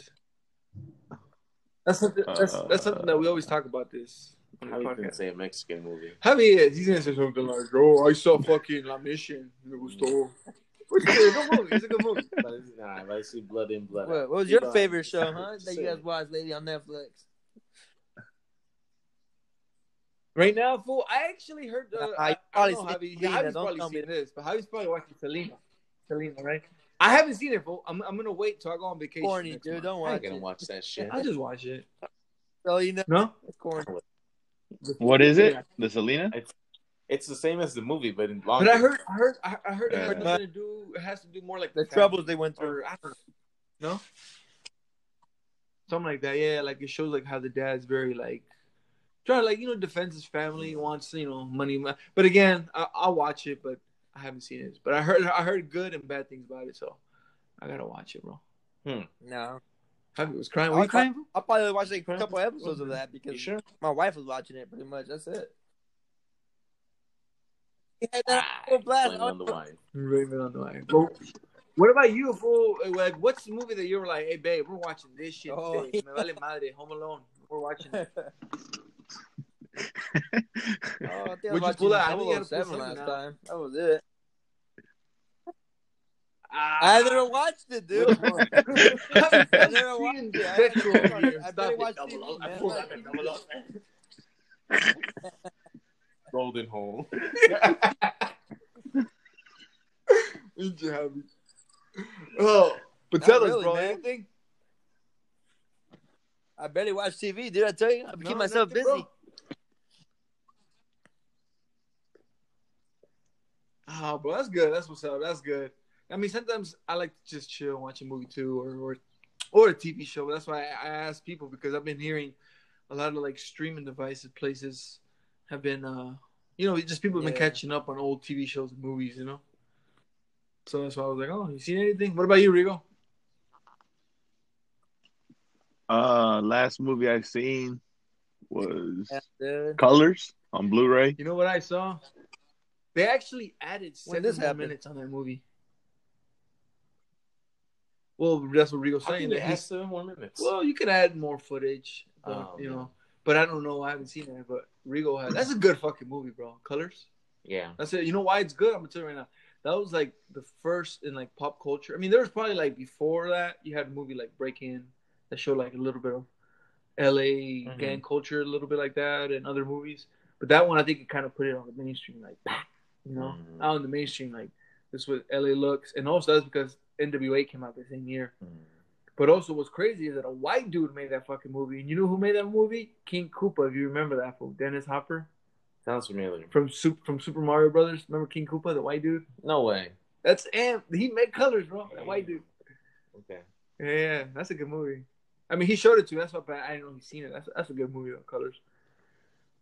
That's something. That's, uh, that's something that we always talk about. This. Javi can say a Mexican movie. Javi is. He's gonna say something like, "Oh, I saw fucking La Mission. Me gustó." It's a good movie. It's a good movie. Nah, I see Blood in Blood. What, what was your Blood. favorite show, huh? That you guys watched lately on Netflix? Right now, fool. I actually heard. Uh, I, I probably know, Javi. Yeah, Javi's probably seen me. this, but Javi's probably watching Selena. Selena, right? I haven't seen it, fool. I'm I'm gonna wait till I go on vacation. Corny, dude. Month. Don't watch. I'm gonna watch that shit. I'll just watch it. Selena. No, it's corny. What is it? The Selena? It's, it's the same as the movie, but in longer. But I heard, I heard, I heard it uh, has to do. It has to do more like the, the troubles they went through. Or, I don't know. No. Something like that, yeah. Like it shows like how the dad's very like trying to like you know defends his family, wants you know money. But again, I, I'll watch it, but. I haven't seen it, but I heard I heard good and bad things about it, so I gotta watch it, bro. Hmm. No, I was crying. Were you crying? I probably watched like a couple episodes of that because sure? my wife was watching it pretty much. That's it. Yeah, that ah, blast on the wine. Raven on the wine. Bro, what about you, fool? Like, what's the movie that you were like, "Hey, babe, we're watching this shit"? Oh, yeah. Me vale madre. Home Alone. We're watching it. Oh, I would you pull out? I think I had seven last now. time. That was it. Ah. I never watched it, dude. I never watched it. I better watch it. I pulled out that double up. Golden hole. Oh, but Not tell really, us, bro. Man. Anything? I barely watch T V, dude. I tell you, I no, keep myself nothing, busy. Bro. Oh, bro, that's good. That's what's up. That's good. I mean, sometimes I like to just chill, watch a movie too, or or, or a T V show. That's why I, I ask people because I've been hearing a lot of like streaming devices, places have been, uh, you know, just people have been yeah. catching up on old T V shows and movies, you know. So that's why I was like, oh, you seen anything? What about you, Rigo? Uh, last movie I've seen was yeah, Colors on Blu-ray. You know what I saw? They actually added seven minutes on that movie. Well, that's what Rigo's saying. They added seven more minutes. Well, you could add more footage, but, oh, you man. know. But I don't know. I haven't seen it. But Rigo has. That's a good fucking movie, bro. Colors. Yeah. That's it. You know why it's good? I'm gonna tell you right now. That was like the first in like pop culture. I mean, there was probably like before that you had a movie like Break In that showed like a little bit of L A mm-hmm. gang culture, a little bit like that, and other movies. But that one, I think, it kind of put it on the mainstream, like. You know, mm-hmm. out in the mainstream, like this was L A looks, and also that's because N W A came out the same year. Mm-hmm. But also, what's crazy is that a white dude made that fucking movie, and you know who made that movie? King Koopa. If you remember that from Dennis Hopper, sounds familiar from Super from Super Mario Brothers. Remember King Koopa, the white dude? No way. That's and he made Colors, bro. That white dude. Okay. Yeah, that's a good movie. I mean, he showed it to. That's why I didn't know he's seen it. That's that's a good movie, though, Colors.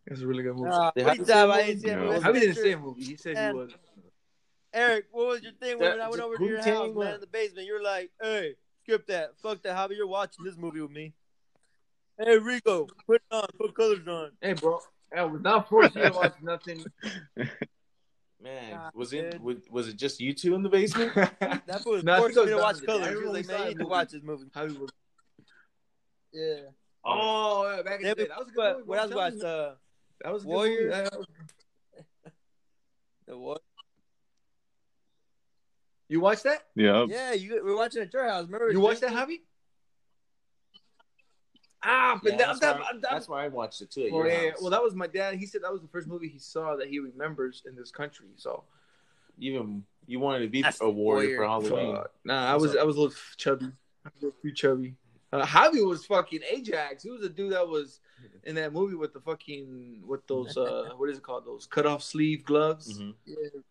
It's a really good movie. Uh, what you talking about? Didn't no. I didn't say a movie. He said and he was. Eric, what was your thing that, when I went over to your house, man, man, in the basement? You were like, hey, skip that. Fuck that, Javi. You're watching this movie with me. Hey, Rico, put it on. Put Colors on. Hey, bro. I was not forced you to watch nothing. Man, nah, was it was, was it just you two in the basement? That was nah, forced me to watch Colors. He was like, man, you need to watch this movie. Hollywood. Yeah. Oh, yeah, back in the day. That was a good movie. What else watched, uh... That was Warrior. The Warrior. You watched that? Yeah. Yeah, you, we were watching at your house. Remember? You watched that, Javi? Ah, but yeah, that, that's, that, why, that, that's why I watched it too. At well, your yeah, house. Well, that was my dad. He said that was the first movie he saw that he remembers in this country. So, even you wanted to be that's a warrior for Halloween? Uh, nah, I was, I was a little chubby. I was pretty chubby. Uh, Javi was fucking Ajax. He was a dude that was in that movie with the fucking with those uh, what is it called? Those cut off sleeve gloves. Mm-hmm.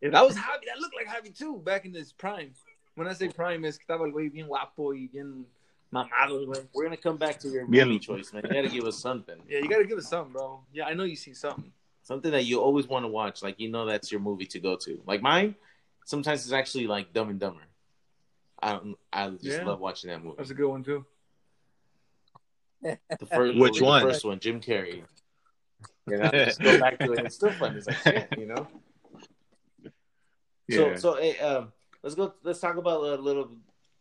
Yeah, that was Javi. That looked like Javi too back in his prime. When I say prime, es que estaba el güey bien guapo y bien. We're gonna come back to your movie choice, man. You gotta give us something. Yeah, you gotta give us something, bro. Yeah, I know you see something. Something that you always want to watch, like you know that's your movie to go to. Like mine, sometimes it's actually like Dumb and Dumber. I don't, I just yeah. love watching that movie. That's a good one too. The first, which the one? First one, Jim Carrey. You know, just go back to it. It's still fun. It's like shit, you know. Yeah. So, so hey, uh, let's go. Let's talk about a little.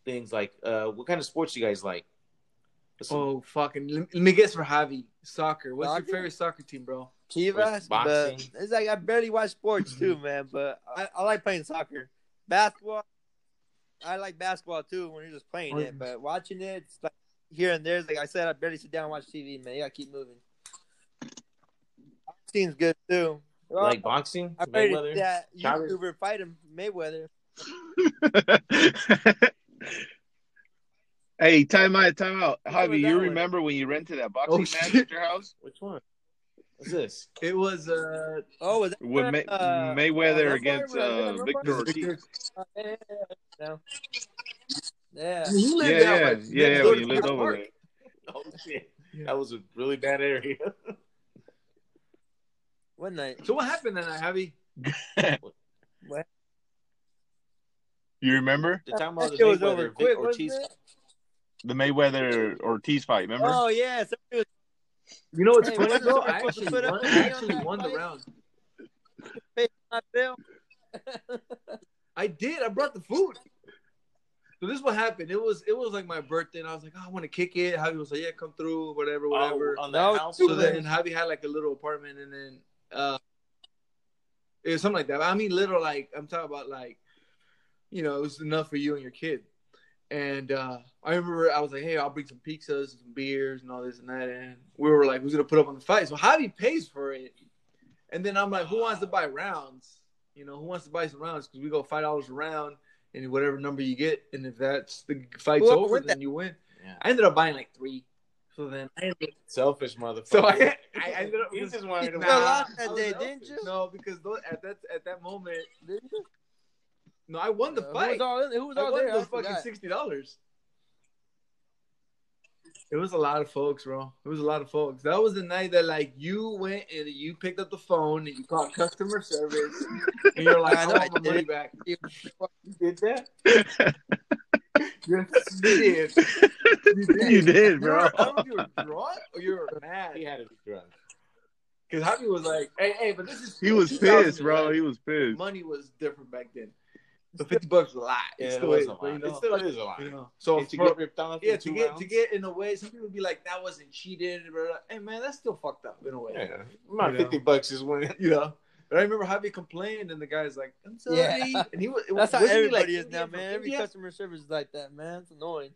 Things like, uh, what kind of sports you guys like? Listen. Oh, fucking. Let me guess for Javi. Soccer. What's soccer? Your favorite soccer team, bro? Chivas. But it's like I barely watch sports too, man. But I, I like playing soccer. Basketball. I like basketball too when you're just playing it. But watching it, it's like here and there. Like I said, I barely sit down and watch T V, man. You gotta keep moving. Boxing's good too. Well, like boxing? I played that YouTuber fight him, Mayweather. Hey, time out, time out. Javi, you remember one? When you rented that boxing oh, match at your house? Which one? What's this? It was, uh... Oh, was that... With May- uh, Mayweather uh, against uh, Victor Ortiz. Uh, yeah, no. yeah. You lived yeah, yeah, like, yeah, yeah, when you lived over there. Oh, shit. That was a really bad area. One night. So what happened that night, Javi? What? You remember? The time about the Mayweather quick, Ortiz. The Mayweather Ortiz fight, remember? Oh yeah. Was... You know what's hey, funny though? I actually won, I actually won the round. I did. I brought the food. So this is what happened. It was it was like my birthday, and I was like, oh, I want to kick it. Javi was like, yeah, come through, whatever, whatever. Oh, on the house. So then Javi had like a little apartment, and then uh, it was something like that. I mean, little like I'm talking about like. You know, it was enough for you and your kid. And uh, I remember I was like, hey, I'll bring some pizzas, some beers, and all this and that. And we were like, who's going to put up on the fight? So Javi pays for it. And then I'm like, who wants to buy rounds? You know, who wants to buy some rounds? Because we go five dollars a round and whatever number you get. And if that's the fight's well, over, then that. You win. Yeah. I ended up buying like three. So then I ended up... Selfish motherfucker. So I, I ended up... You just wanted to buy a lot that day, didn't you? No, because those, at that at that moment... Didn't you? No, I won the uh, fight. Who was all, who was all I won there? The I fucking sixty dollars. It was a lot of folks, bro. It was a lot of folks. That was the night that, like, you went and you picked up the phone and you called customer service. And you're like, I want my money back. You did that? Yes, you did. You did, you did bro. I don't know if you were drunk or you were mad. He had to be drunk. Because Javi was like, hey, hey, but this is... He was pissed, bro. He was pissed. Money was different back then. So fifty bucks is a lot. Yeah, it still it is a lot. You know, it still is a lot. You know. So to get ripped off, yeah, to get rounds? To get in a way, some people would be like, "That wasn't cheated." Bro. Hey man, that's still fucked up in a way. Yeah, my fifty know? Bucks is winning. You know. But I remember Javi complained, and the guy's like, "I'm sorry." Yeah. And he was. It that's was, how everybody like, is now, man. Every customer service is like that, man. It's annoying.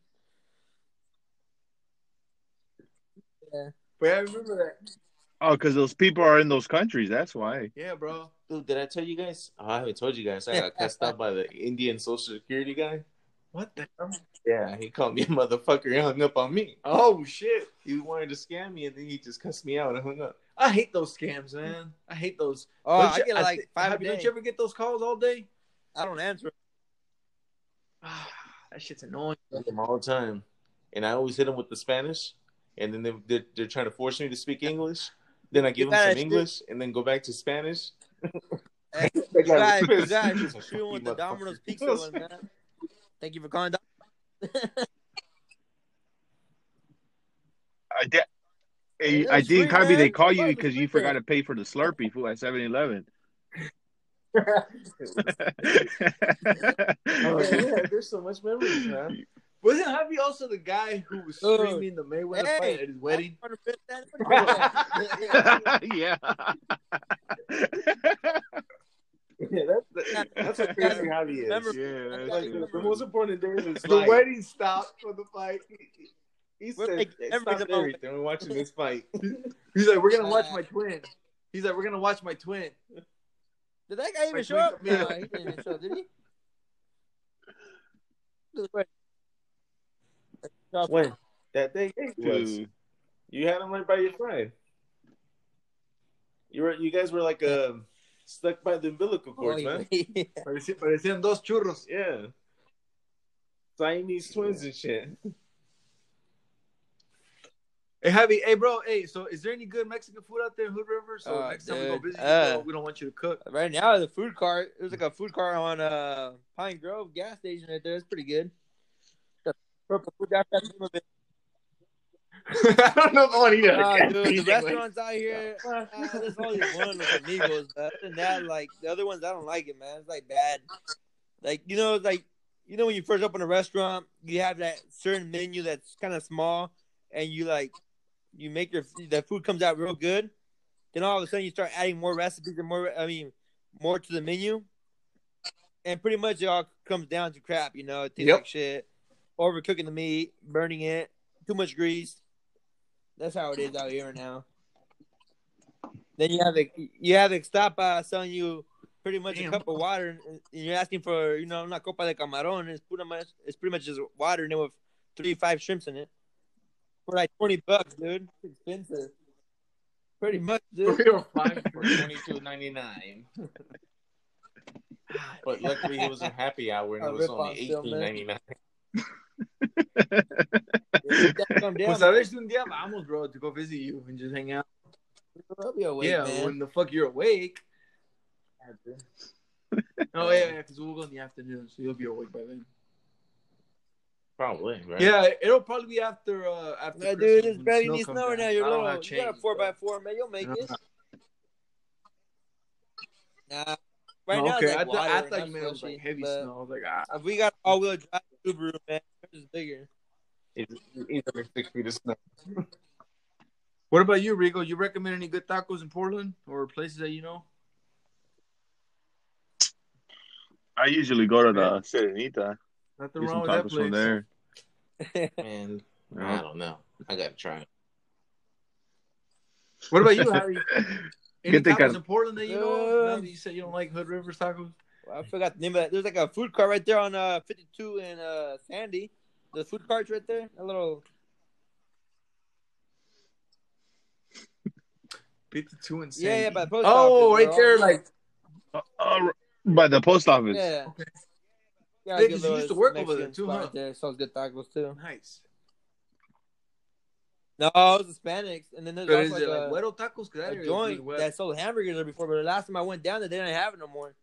Yeah. But I remember that. Oh, because those people are in those countries. That's why. Yeah, bro. Dude, did I tell you guys? Oh, I haven't told you guys. I got cussed out by the Indian Social Security guy. What the hell? Yeah, he called me a motherfucker and hung up on me. Oh, shit. He wanted to scam me, and then he just cussed me out and hung up. I hate those scams, man. I hate those. Oh, don't I you, get like I th- five Javi, don't you ever get those calls all day? I don't answer. That shit's annoying. I get them all the time. And I always hit them with the Spanish, and then they, they're, they're trying to force me to speak English. Then I give them some English, and then go back to Spanish. Hey, guys, guys, you with the Domino's pizza one, man. Thank you for calling. I did. Hey, I did copy. Man. They call you because you forgot to pay for the Slurpee fool at seven eleven. Oh yeah, there's so much memories, man. Wasn't Javi also the guy who was screaming the Mayweather hey, fight at his wedding? Yeah. Yeah, that's the, that's what crazy Javi is. Remember, yeah, that's like, the most important thing is the wedding stopped for the fight. He we're said, stop everything. We're watching this fight. He's like, we're going to watch my twin. He's like, we're going to watch my twin. Did that guy even show up? No, he didn't even show up, did he? When? That day? Dude. You had him right by your side. You were, you guys were like uh, stuck by the umbilical cords, oh, man. Yeah. Parecían dos churros. Yeah. Siamese twins yeah. and shit. Hey, Javi, hey, bro, hey, so is there any good Mexican food out there in Hood River? So uh, next dude, time we go visit, uh, we don't want you to cook. Right now, the food cart, it was like a food cart on uh, Pine Grove gas station right there. It's pretty good. The purple food got that name of it. I don't know if I want to eat uh, dude, the restaurants out here, uh, there's only one with Amigos, but other than that, like, the other ones, I don't like it, man. It's, like, bad. Like, you know, like, you know when you first open a restaurant, you have that certain menu that's kind of small, and you, like, you make your the food comes out real good, then all of a sudden you start adding more recipes and more. I mean, more to the menu, and pretty much it all comes down to crap. You know, it tastes yep. like shit, overcooking the meat, burning it, too much grease. That's how it is out here now. Then you have the you have the Xtapa selling you pretty much Damn. a cup of water, and you're asking for you know una copa de camarón. It's pretty much it's pretty much just water, and it with three five shrimps in it. For like twenty bucks, dude. It's expensive. Pretty much, dude. Three or five for twenty two ninety nine. But luckily, it was a happy hour, and it was only eighteen ninety nine. Pues a ver si un día vamos, bro, to go visit you and just hang out. I'll be awake, yeah, man. When the fuck you're awake. No, yeah, yeah, because we'll go in the afternoon, so you'll be awake by then. Probably, right? Yeah, it'll probably be after uh after yeah, dude, it's barely needs snow right now. You're little, you change, got a four bro. by four, man. You'll make it. Nah, right no, now okay. it's like I, water I thought it was like heavy snow. I was like, ah. If we got all wheel drive Subaru, man, it's bigger. It's like six feet of snow. What about you, Rigo? You recommend any good tacos in Portland or places that you know? I usually go to the Serenita. Nothing wrong with that place. There. Man, I don't know. I gotta try it. What about you, Harry? Any tacos can... in Portland that you know of? Uh, you said you don't like Hood River's tacos? Well, I forgot the name of that. There's like a food cart right there on uh, fifty-two and uh, Sandy. The food cart's right there. A little... fifty-two and Sandy? Yeah, yeah, by the post oh, office. Oh, right there, like... Uh, uh, by the post office. Yeah. Okay. Yeah, they just used to work Mexican over there too, huh? There sells good tacos too. Nice. No, it was Hispanics, and then there's but also like, a, like güero tacos a joint that sold hamburgers there before. But the last time I went down there, they didn't have it no more.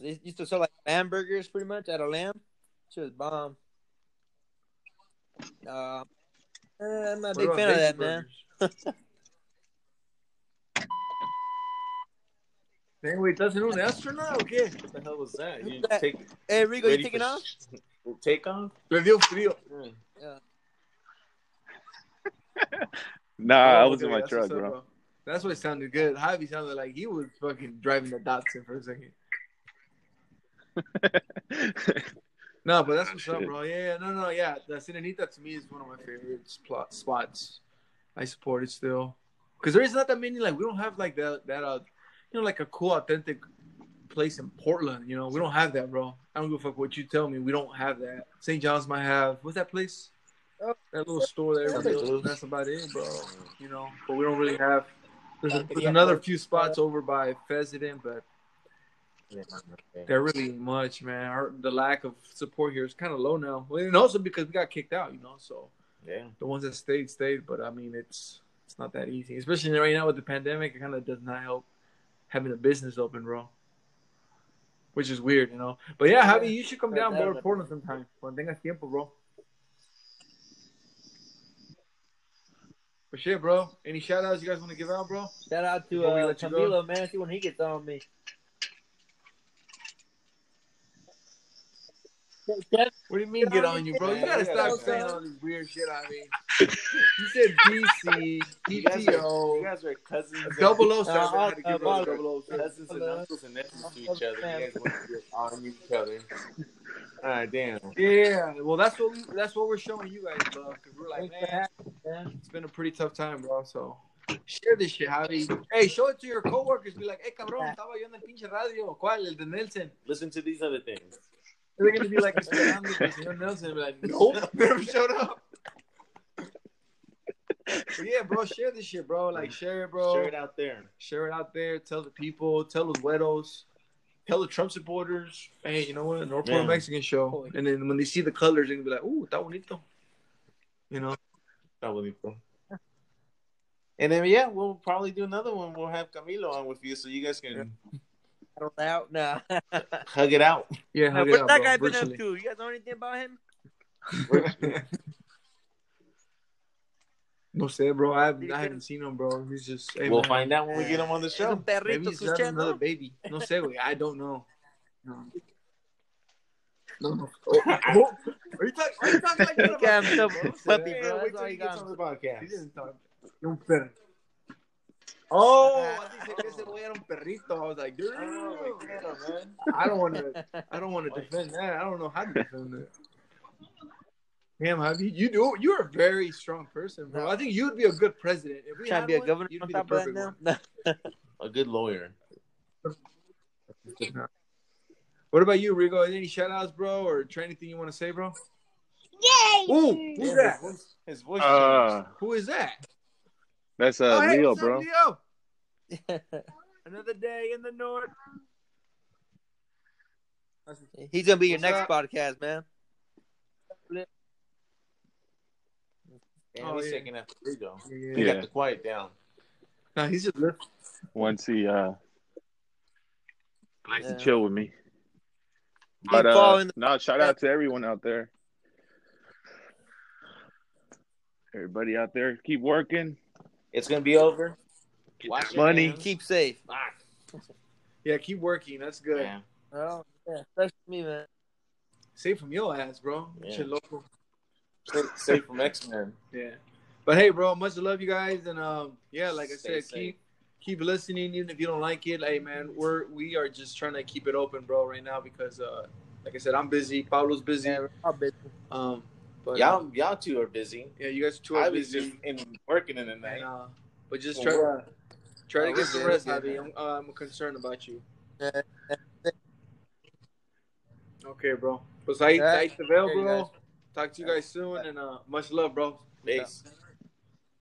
They used to sell like hamburgers pretty much out of lamb. Shit was bomb. Uh, I'm not a big fan of that, burgers? man. Man, wait, doesn't know an astronaut? Okay. What the hell was that? You that? Take, hey, Rigo, you taking off? Take off? Reveal frio. Yeah. Nah, oh, I was okay, in my truck, bro. bro. That's what sounded good. Javi sounded like he was fucking driving the Datsun for a second. No, but that's what's up, bro. Yeah, no, no, yeah. The Serenita to me is one of my favorite plot spots. I support it still. Because there is not that many, like, we don't have, like, that, that, uh, you know, like a cool, authentic place in Portland. You know, we don't have that, bro. I don't give a fuck what you tell me. We don't have that. Saint John's might have. What's that place? Oh, that little store there. That that's, that's about it, bro. You know, but we don't really have. There's, a, there's another few spots over by President, but there really ain't much, man. Our, the lack of support here is kind of low now, and also because we got kicked out. You know, so yeah, the ones that stayed stayed. But I mean, it's it's not that easy, especially right now with the pandemic. It kind of does not help. Having a business open, bro, which is weird, you know. But yeah, Javi, you should come down, bro, to Portland sometime. Cuando tengas tiempo, bro. But shit, bro. Any shout outs you guys want to give out, bro? Shout out to uh, Camilo, man. See when he gets on me. What do you mean get on you, bro? You gotta stop saying all this weird shit. I mean, you said D C, P T O, you guys are cousins, double O, cousins and uncles and nephews to each other. You guys want to get on each other. All right, damn. Yeah, well, that's what we, that's what we're showing you guys, bro. Cause we're like, man, man, it's been a pretty tough time, bro. So share this shit, Javi. Hey, show it to your coworkers. Be like, hey, cabrón, estaba yo en el pinche radio. ¿Cuál? El de Nelson. Listen to these other things. They're gonna be like, Señor Nelson. Be like, nope, never showed up. But yeah, bro, share this shit, bro. Like, share it, bro. Share it out there. Share it out there. Tell the people. Tell the güeros. Tell the Trump supporters. Hey, you know what? North Portland Mexican show. And then when they see the colors, they're gonna be like, ooh, está bonito. You know? Está bonito. And then, yeah, we'll probably do another one. We'll have Camilo on with you so you guys can... Hug it out now. Hug it out. Yeah, hug now, it what's out, that bro, guy virtually. Been up to? You guys know anything about him? No sé, bro. I haven't, I haven't seen him, bro. He's just... Hey, we'll man. Find out when we get him on the show. Maybe he's got another baby. No sé, güey. I don't know. No. No, no. Oh, oh. Are you talking, are you talking like that? Yeah, I'm so puppy, bro. That's wait till he gets on the podcast. He didn't talk. Un perro. Oh, I think ese güey era un perrito. I was like, dude, oh, man. I don't want to. I don't want to defend that. I don't know how to defend that. Damn, Javi, you do. You're a very strong person, bro. I think you'd be a good president. If we had be a one, governor, you'd be the perfect one. A good lawyer. What about you, Rigo? Any shout outs, bro, or anything you want to say, bro? Yay! Ooh, who's that? His voice. Uh, Who is that? That's uh, oh, hey, Leo, bro. Leo? Another day in the north. He's gonna be your what's next up? Podcast, man. Damn, oh, he's yeah. Taking after Rigo. Yeah. He got the quiet down. No, he's just listening. Once he uh, likes yeah. to chill with me. But uh, the- no, shout out to everyone out there. Everybody out there, keep working. It's gonna be over. Watch money. Keep safe. Bye. Yeah, keep working. That's good. Yeah. Oh yeah, that's me, man. Safe from your ass, bro. Yeah. Local. Safe from X-Men. Yeah. But hey, bro, much love you guys, and um, yeah, like I Stay said, safe. keep keep listening, even if you don't like it. Hey, man, we're we are just trying to keep it open, bro, right now because uh, like I said, I'm busy. Paulo's busy. Yeah, I'm busy. Um. But, y'all, um, y'all two are busy. Yeah, you guys two are I busy. I was just in, working in the night. And, uh, but just try, well, try to, try to get some rest, Javi. I'm, uh, I'm concerned about you. Okay, bro. Well, so I, yeah. I, I, I, I, I, I, I, I, I, Talk to you guys soon, and uh, much love, bro. Peace.